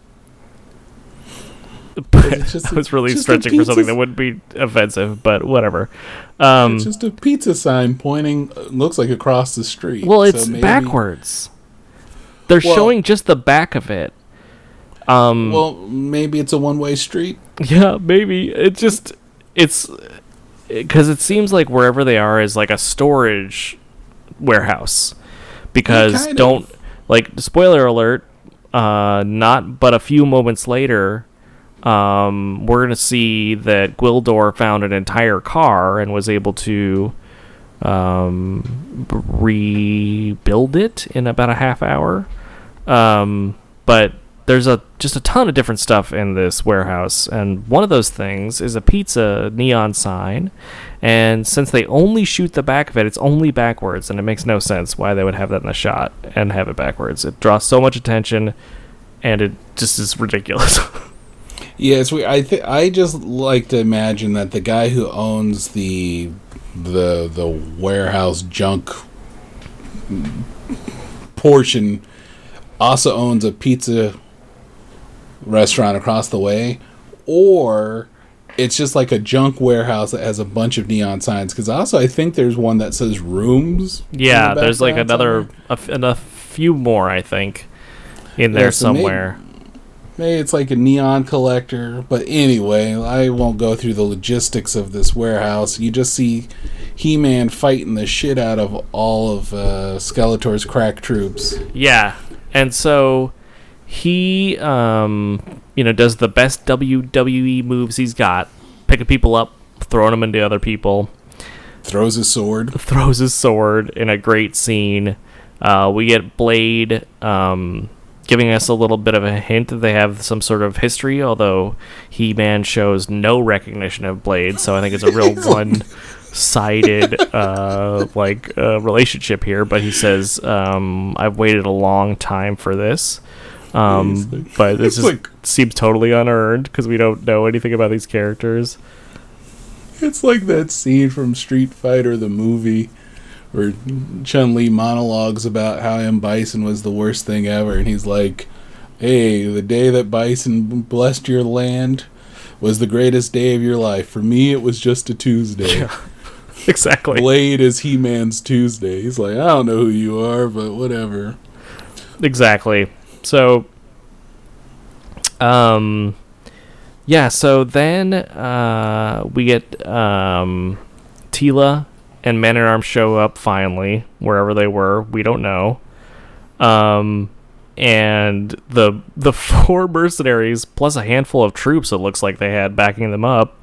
something. Just I was really just stretching for something that would be offensive, but whatever. Um, it's just a pizza sign pointing, looks like across the street. Well, it's so maybe, backwards. They're well, showing just the back of it. Um, well, maybe it's a one-way street. Yeah, maybe. It just, it's, because it seems like wherever they are is like a storage warehouse. Because don't, of. like, spoiler alert, uh, not but a few moments later, um, we're going to see that Gwildor found an entire car and was able to um, rebuild it in about a half hour. Um, but... There's a just a ton of different stuff in this warehouse, and one of those things is a pizza neon sign, and since they only shoot the back of it, it's only backwards, and it makes no sense why they would have that in the shot and have it backwards. It draws so much attention, and it just is ridiculous. Yes, we. I th- I just like to imagine that the guy who owns the the the warehouse junk portion also owns a pizza restaurant across the way, or it's just like a junk warehouse that has a bunch of neon signs, because also I think there's one that says rooms. Yeah, the there's like another a, a few more I think in yeah, there so somewhere maybe, maybe it's like a neon collector. But anyway, I won't go through the logistics of this warehouse. You just see He-Man fighting the shit out of all of uh, Skeletor's crack troops. Yeah, and so he, um, you know, does the best W W E moves he's got, picking people up, throwing them into other people. Throws his sword. Throws his sword in a great scene. Uh, we get Blade um, giving us a little bit of a hint that they have some sort of history, although He-Man shows no recognition of Blade, so I think it's a real one-sided uh, like uh, relationship here. But he says, um, I've waited a long time for this. Um, but this just like, seems totally unearned because we don't know anything about these characters. It's like that scene from Street Fighter the movie where Chun-Li monologues about how M. Bison was the worst thing ever, and he's like, hey, the day that Bison blessed your land was the greatest day of your life. For me, it was just a Tuesday. Yeah, exactly. Blade is He-Man's Tuesday. He's like, I don't know who you are, but whatever. Exactly. So, um, yeah, so then uh, we get um, Teela and Man-at-Arms show up finally, wherever they were. We don't know. Um, and the the four mercenaries, plus a handful of troops it looks like they had backing them up,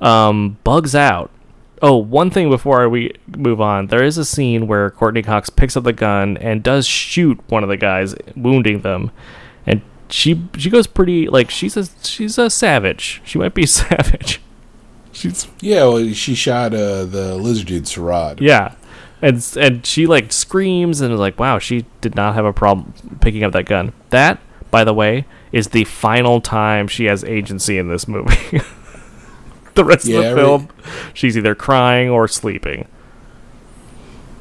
um, bugs out. Oh, one thing before we move on. There is a scene where Courtney Cox picks up the gun and does shoot one of the guys, wounding them. And she she goes pretty, like, she's a, she's a savage. She might be savage. She's Yeah, well, she shot uh, the lizard dude, Saurod. Yeah. And, and she, like, screams and is like, wow, she did not have a problem picking up that gun. That, by the way, is the final time she has agency in this movie. The rest yeah, of the film, right. She's either crying or sleeping.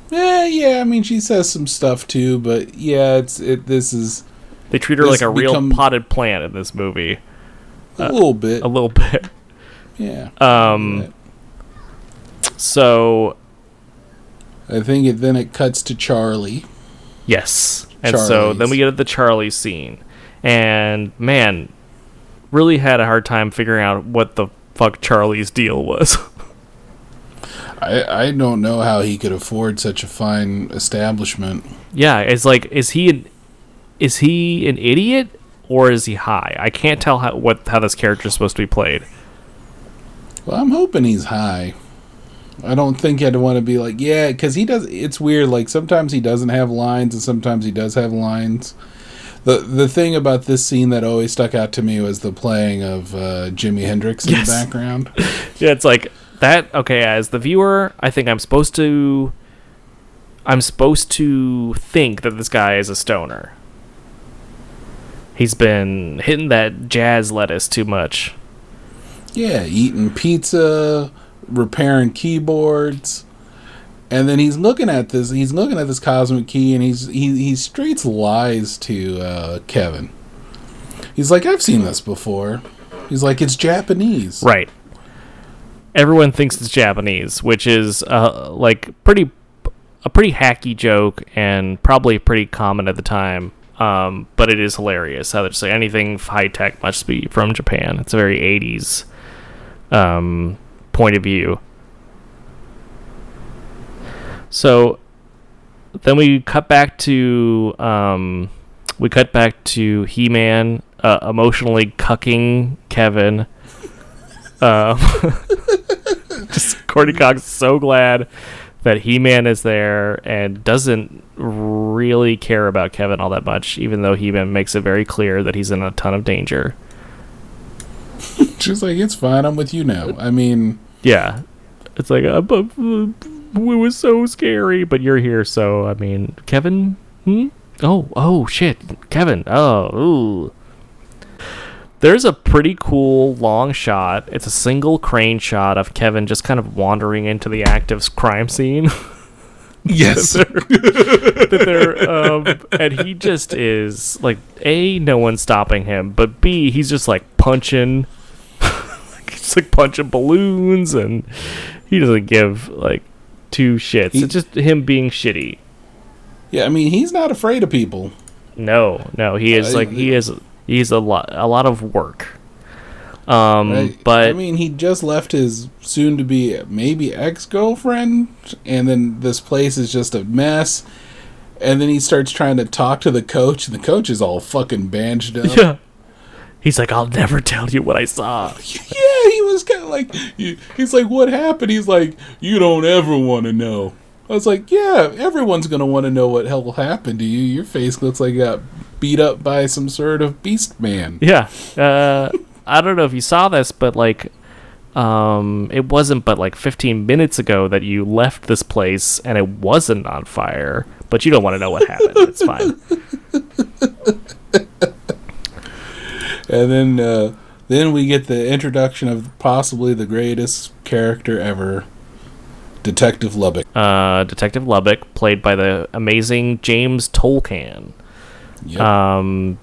Yeah, yeah. I mean, she says some stuff too, but yeah, it's it. This is they treat her like a real potted plant in this movie. A uh, little bit. A little bit. Yeah. Um. Right. So, I think it, then it cuts to Charlie. Yes, Charlie's. And so then we get at the Charlie scene, and man, really had a hard time figuring out what the fuck Charlie's deal was. I I don't know how he could afford such a fine establishment. Yeah, it's like, is he an, is he an idiot or is he high? I can't tell how what how this character is supposed to be played. Well, I'm hoping he's high. I don't think I'd want to be like, yeah, because he does. It's weird. Like sometimes he doesn't have lines, and sometimes he does have lines. The the thing about this scene that always stuck out to me was the playing of uh, Jimi Hendrix in yes. the background. Yeah, it's like that. Okay, as the viewer, I think I'm supposed to. I'm supposed to think that this guy is a stoner. He's been hitting that jazz lettuce too much. Yeah, eating pizza, repairing keyboards. And then he's looking at this. He's looking at this cosmic key, and he's he he straight lies to uh, Kevin. He's like, "I've seen this before," He's like, it's Japanese. Right. Everyone thinks it's Japanese, which is uh, like pretty a pretty hacky joke and probably pretty common at the time. Um, but it is hilarious how they say anything high tech must be from Japan. It's a very eighties um, point of view. So then we cut back to um, we cut back to He-Man uh, emotionally cucking Kevin. Um, just Courtney Cox is so glad that He-Man is there and doesn't really care about Kevin all that much, even though He-Man makes it very clear that he's in a ton of danger. She's like, it's fine, I'm with you now. I mean, yeah, it's like uh, b- b- it was so scary, but you're here, so I mean, Kevin. Hmm? Oh, oh shit, Kevin. Oh, ooh. There's a pretty cool long shot. It's a single crane shot of Kevin just kind of wandering into the active crime scene. Yes. that they're, that they're, um, and he just is, like, A, no one's stopping him, but B, he's just, like, punching. He's, like, punching balloons, and he doesn't give, like, two shits. He, it's just him being shitty. Yeah, I mean, he's not afraid of people. No, no, he is, uh, like, he is... He's a lot, a lot of work. Um, I, but I mean, he just left his soon-to-be maybe ex-girlfriend, and then this place is just a mess. And then he starts trying to talk to the coach, and the coach is all fucking bandaged up. Yeah. He's like, "I'll never tell you what I saw." Yeah, he was kind of like, he's like, "What happened?" He's like, "You don't ever want to know." I was like, "Yeah, everyone's gonna want to know what hell happened to you. Your face looks like a." Beat up by some sort of Beastman. Yeah. Uh, I don't know if you saw this, but like, um, it wasn't but like fifteen minutes ago that you left this place and it wasn't on fire, but you don't want to know what happened. It's fine. And then, uh, then we get the introduction of possibly the greatest character ever, Detective Lubbock. Uh, Detective Lubbock, played by the amazing James Tolkan. Yep. Um,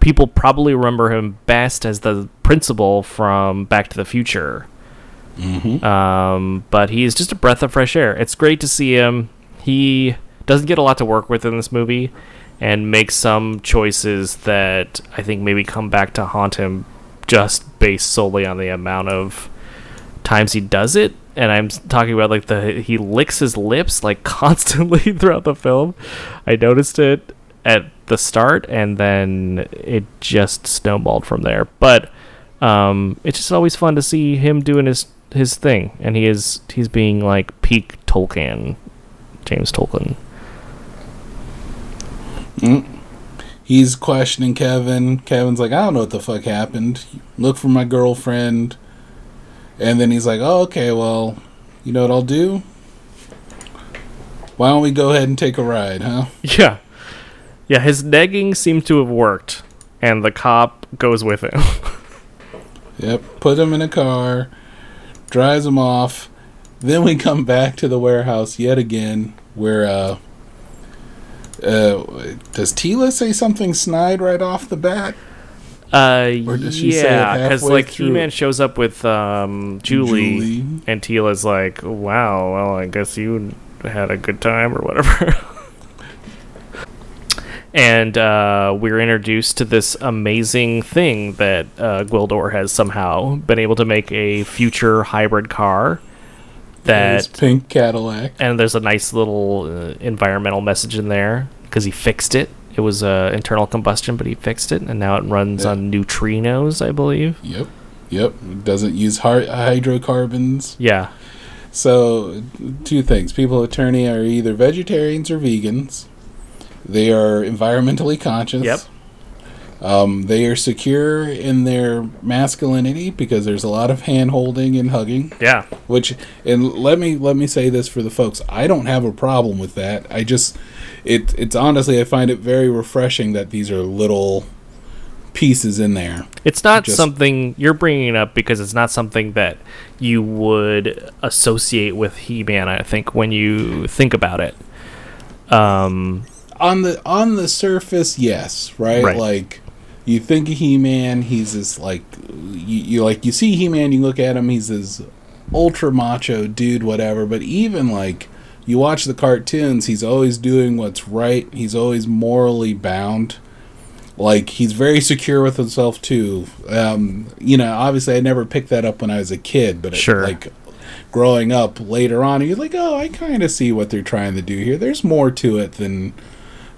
people probably remember him best as the principal from Back to the Future. Mm-hmm. Um, but he is just a breath of fresh air. It's great to see him. He doesn't get a lot to work with in this movie and makes some choices that I think maybe come back to haunt him just based solely on the amount of times he does it. And I'm talking about like the he licks his lips like constantly throughout the film. I noticed it at the start, and then it just snowballed from there. But um, it's just always fun to see him doing his his thing, and he is he's being like peak Tolkan, James Tolkan. Mm. He's questioning Kevin. Kevin's like, I don't know what the fuck happened. Look for my girlfriend, and then he's like, oh, okay, well, you know what I'll do? Why don't we go ahead and take a ride, huh? Yeah. Yeah, his negging seemed to have worked, and the cop goes with him. Yep, put him in a car, drives him off. Then we come back to the warehouse yet again, where, uh, uh, does Tila say something snide right off the bat? Uh, or does she yeah, because, like, through? He-Man shows up with, um, Julie, Julie, and Tila's like, wow, well, I guess you had a good time, or whatever. And uh, we're introduced to this amazing thing that uh, Gwildor has somehow been able to make a future hybrid car. That pink Cadillac. And there's a nice little uh, environmental message in there because he fixed it. It was uh, internal combustion, but he fixed it, and now it runs yeah. on neutrinos, I believe. Yep, yep. It doesn't use hard- hydrocarbons. Yeah. So, two things. People at Eternia are either vegetarians or vegans. They are environmentally conscious. Yep. Um, they are secure in their masculinity because there's a lot of hand holding and hugging. Yeah. Which, and let me let me say this for the folks, I don't have a problem with that. I just, it it's honestly, I find it very refreshing that these are little pieces in there. It's not just something you're bringing it up because it's not something that you would associate with He-Man. I think when you think about it. Um. On the on the surface, yes, right? right? Like you think of He-Man, he's this, like, you, you like you see He-Man, you look at him, he's this ultra macho dude, whatever, but even, like, you watch the cartoons, he's always doing what's right, he's always morally bound. Like, he's very secure with himself, too. Um, you know, obviously I never picked that up when I was a kid, but, sure. it, like, growing up later on, you're like, oh, I kind of see what they're trying to do here. There's more to it than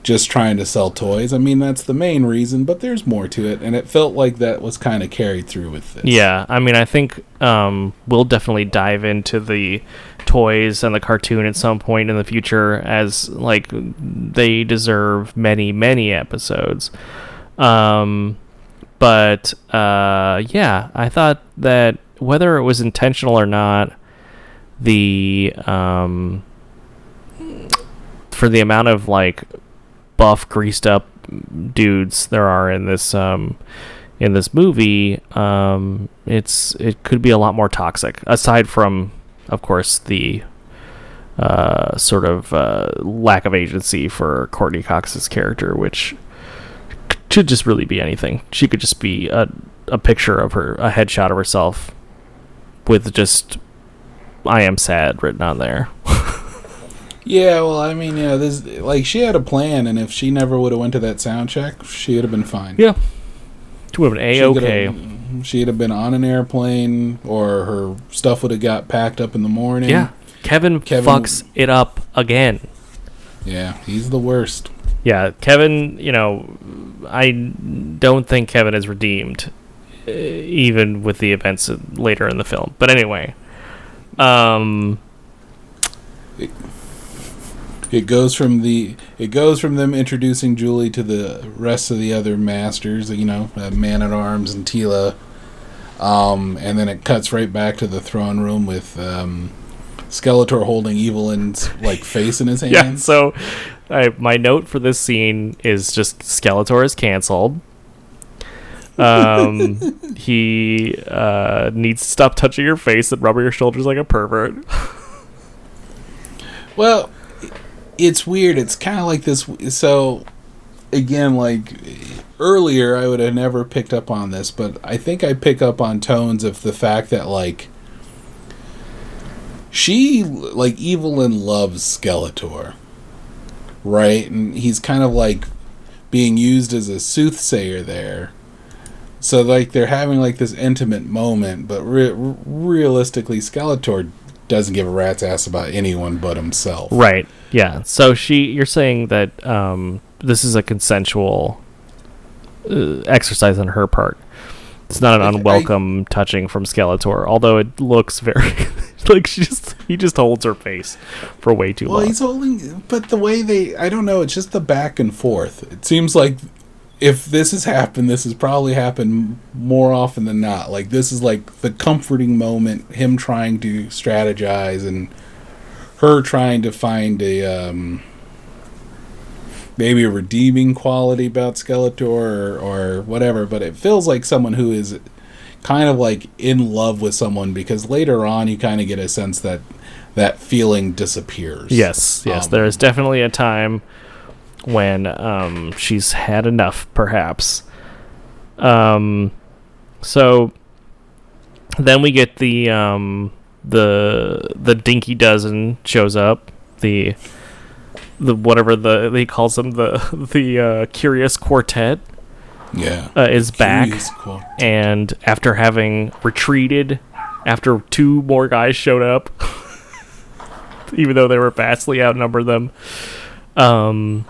just trying to sell toys. I mean, that's the main reason, but there's more to it, and it felt like that was kind of carried through with this. Yeah, I mean, I think um, we'll definitely dive into the toys and the cartoon at some point in the future, as, like, they deserve many, many episodes. Um, but, uh, yeah, I thought that whether it was intentional or not, the, um, for the amount of, like, buff, greased up dudes there are in this, um, in this movie, um, it's, it could be a lot more toxic, aside from, of course, the, uh, sort of, uh, lack of agency for Courtney Cox's character, which should just really be anything. She could just be a, a picture of her, a headshot of herself with just "I am sad" written on there. Yeah, well, I mean, yeah, this, like, she had a plan, and if she never would have went to that sound check, she would have been fine. Yeah, it would have been A-okay. She would have been on an airplane, or her stuff would have got packed up in the morning. Yeah, Kevin, Kevin fucks w- it up again. Yeah, he's the worst. Yeah, Kevin, you know, I don't think Kevin is redeemed, even with the events later in the film. But anyway, um, it, it goes from the it goes from them introducing Julie to the rest of the other masters, you know, uh, Man at Arms and Tila, um, and then it cuts right back to the throne room with um, Skeletor holding Evil-Lyn's, like, face in his hand. Yeah, so. I, my note for this scene is just Skeletor is canceled. Um, he uh, needs to stop touching your face and rubbing your shoulders like a pervert. Well, it's weird. It's kind of like this. So, again, like, earlier I would have never picked up on this, but I think I pick up on tones of the fact that, like, she, like, Evil-Lyn loves Skeletor. Right, and he's kind of, like, being used as a soothsayer there. So, like, they're having, like, this intimate moment, but re- realistically, Skeletor doesn't give a rat's ass about anyone but himself. Right, yeah. So she, you're saying that um, this is a consensual uh, exercise on her part. It's not an unwelcome I, I, touching from Skeletor, although it looks very... like, she just he just holds her face for way too well, long. Well, he's holding... But the way they... I don't know, it's just the back and forth. It seems like if this has happened, this has probably happened more often than not. Like, this is, like, the comforting moment, him trying to strategize and her trying to find a... Um, maybe a redeeming quality about Skeletor or, or whatever, but it feels like someone who is kind of, like, in love with someone, because later on you kind of get a sense that that feeling disappears. Yes, yes. Um, there is definitely a time when um, she's had enough, perhaps. Um, so then we get the um, the the Dinky Dozen shows up. The The whatever the he calls them the the uh, Curious Quartet, yeah, uh, is back, and after having retreated, after two more guys showed up, even though they were vastly outnumbered them, um,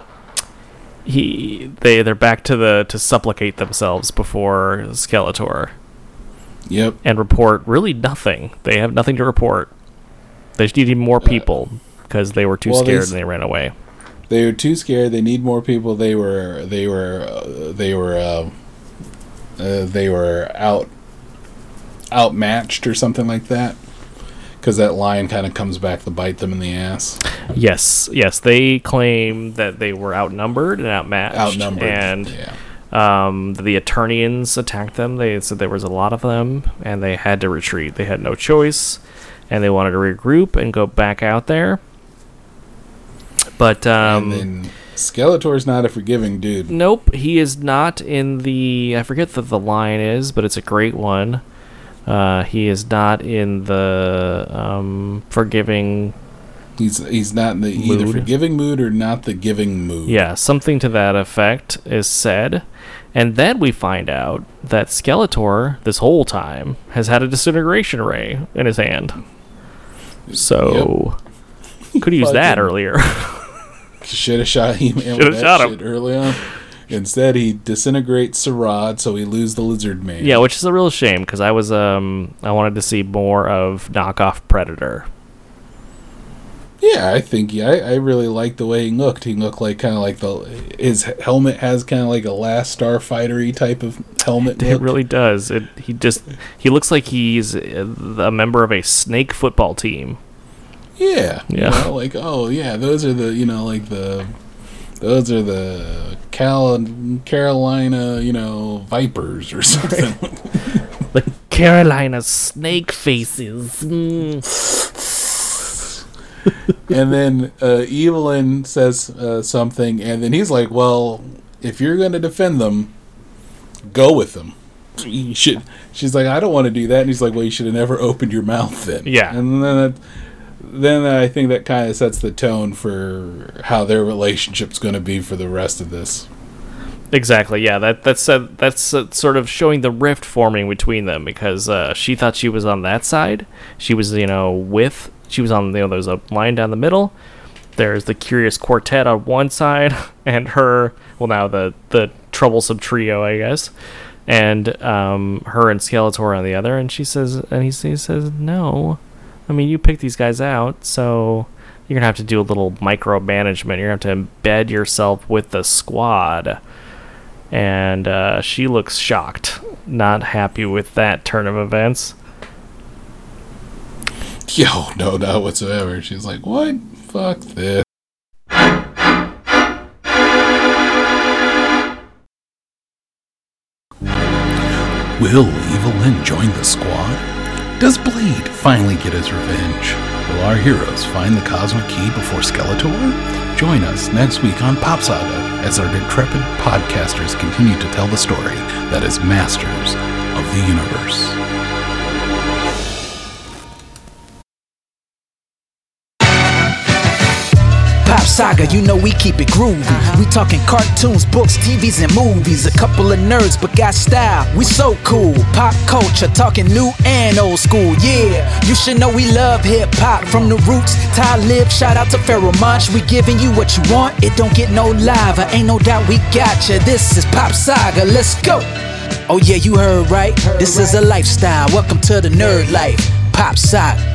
he they they're back to the to supplicate themselves before Skeletor. Yep, and report really nothing. They have nothing to report. They just need more people. Uh. Because they were too well, scared they, and they ran away. They were too scared. They need more people. They were they were uh, they were uh, uh, they were out outmatched or something like that. Because that lion kind of comes back to bite them in the ass. Yes, yes. They claim that they were outnumbered and outmatched. Outnumbered, and yeah. um, the Eternians attacked them. They said there was a lot of them, and they had to retreat. They had no choice, and they wanted to regroup and go back out there. But um, and then, Skeletor's not a forgiving dude. Nope, he is not in the... I forget that the line is, but it's a great one. Uh, he is not in the um, forgiving... He's he's not in the mood. Either forgiving mood or not the giving mood. Yeah, something to that effect is said. And then we find out that Skeletor, this whole time, has had a disintegration ray in his hand. So, yep. Could have used that earlier. Should have shot him with that shot him. Shit early on. Instead, he disintegrates Saurod, so we lose the lizard man. Yeah, which is a real shame, because I was um I wanted to see more of knockoff Predator. Yeah, I think yeah, I, I really liked the way he looked. He looked like kind of like the his helmet has kind of like a Last Starfighter-y type of helmet. It look. really does. It he just he looks like he's a member of a snake football team. Yeah, yeah. You know, like oh yeah, those are the you know like the those are the Cal- Carolina you know Vipers or something. The Carolina Snake Faces. Mm. And then uh, Evil-Lyn says uh, something, and then he's like, well, if you're going to defend them, go with them. You should. She's like, I don't want to do that. And he's like, well, you should have never opened your mouth then. Yeah. And then that, then I think that kind of sets the tone for how their relationship's going to be for the rest of this. Exactly, yeah. That That's, a, that's a sort of showing the rift forming between them, because uh, she thought she was on that side. She was, you know, with... She was on, you know, there's a line down the middle. There's the Curious Quartet on one side, and her, well, now the, the troublesome trio, I guess, and um, her and Skeletor on the other. And she says, and he, he says, no, I mean, you picked these guys out, so you're gonna have to do a little micromanagement. You're gonna have to embed yourself with the squad. And uh, she looks shocked, not happy with that turn of events. Yo, no, not whatsoever. She's like, what? Fuck this. Will Evil-Lyn join the squad? Does Blade finally get his revenge? Will our heroes find the Cosmic Key before Skeletor? Join us next week on Pop Saga as our intrepid podcasters continue to tell the story that is Masters of the Universe. Saga, you know we keep it groovy. Uh-huh. We talking cartoons, books, T Vs, and movies. A couple of nerds, but got style. We so cool. Pop culture, talking new and old school. Yeah, you should know we love hip hop from the roots. Talib, shout out to Pharoahe Monch. We giving you what you want. It don't get no lava. Ain't no doubt we got you. This is Pop Saga. Let's go. Oh yeah, you heard right. Heard this right. Is a lifestyle. Welcome to the nerd life. Pop Saga.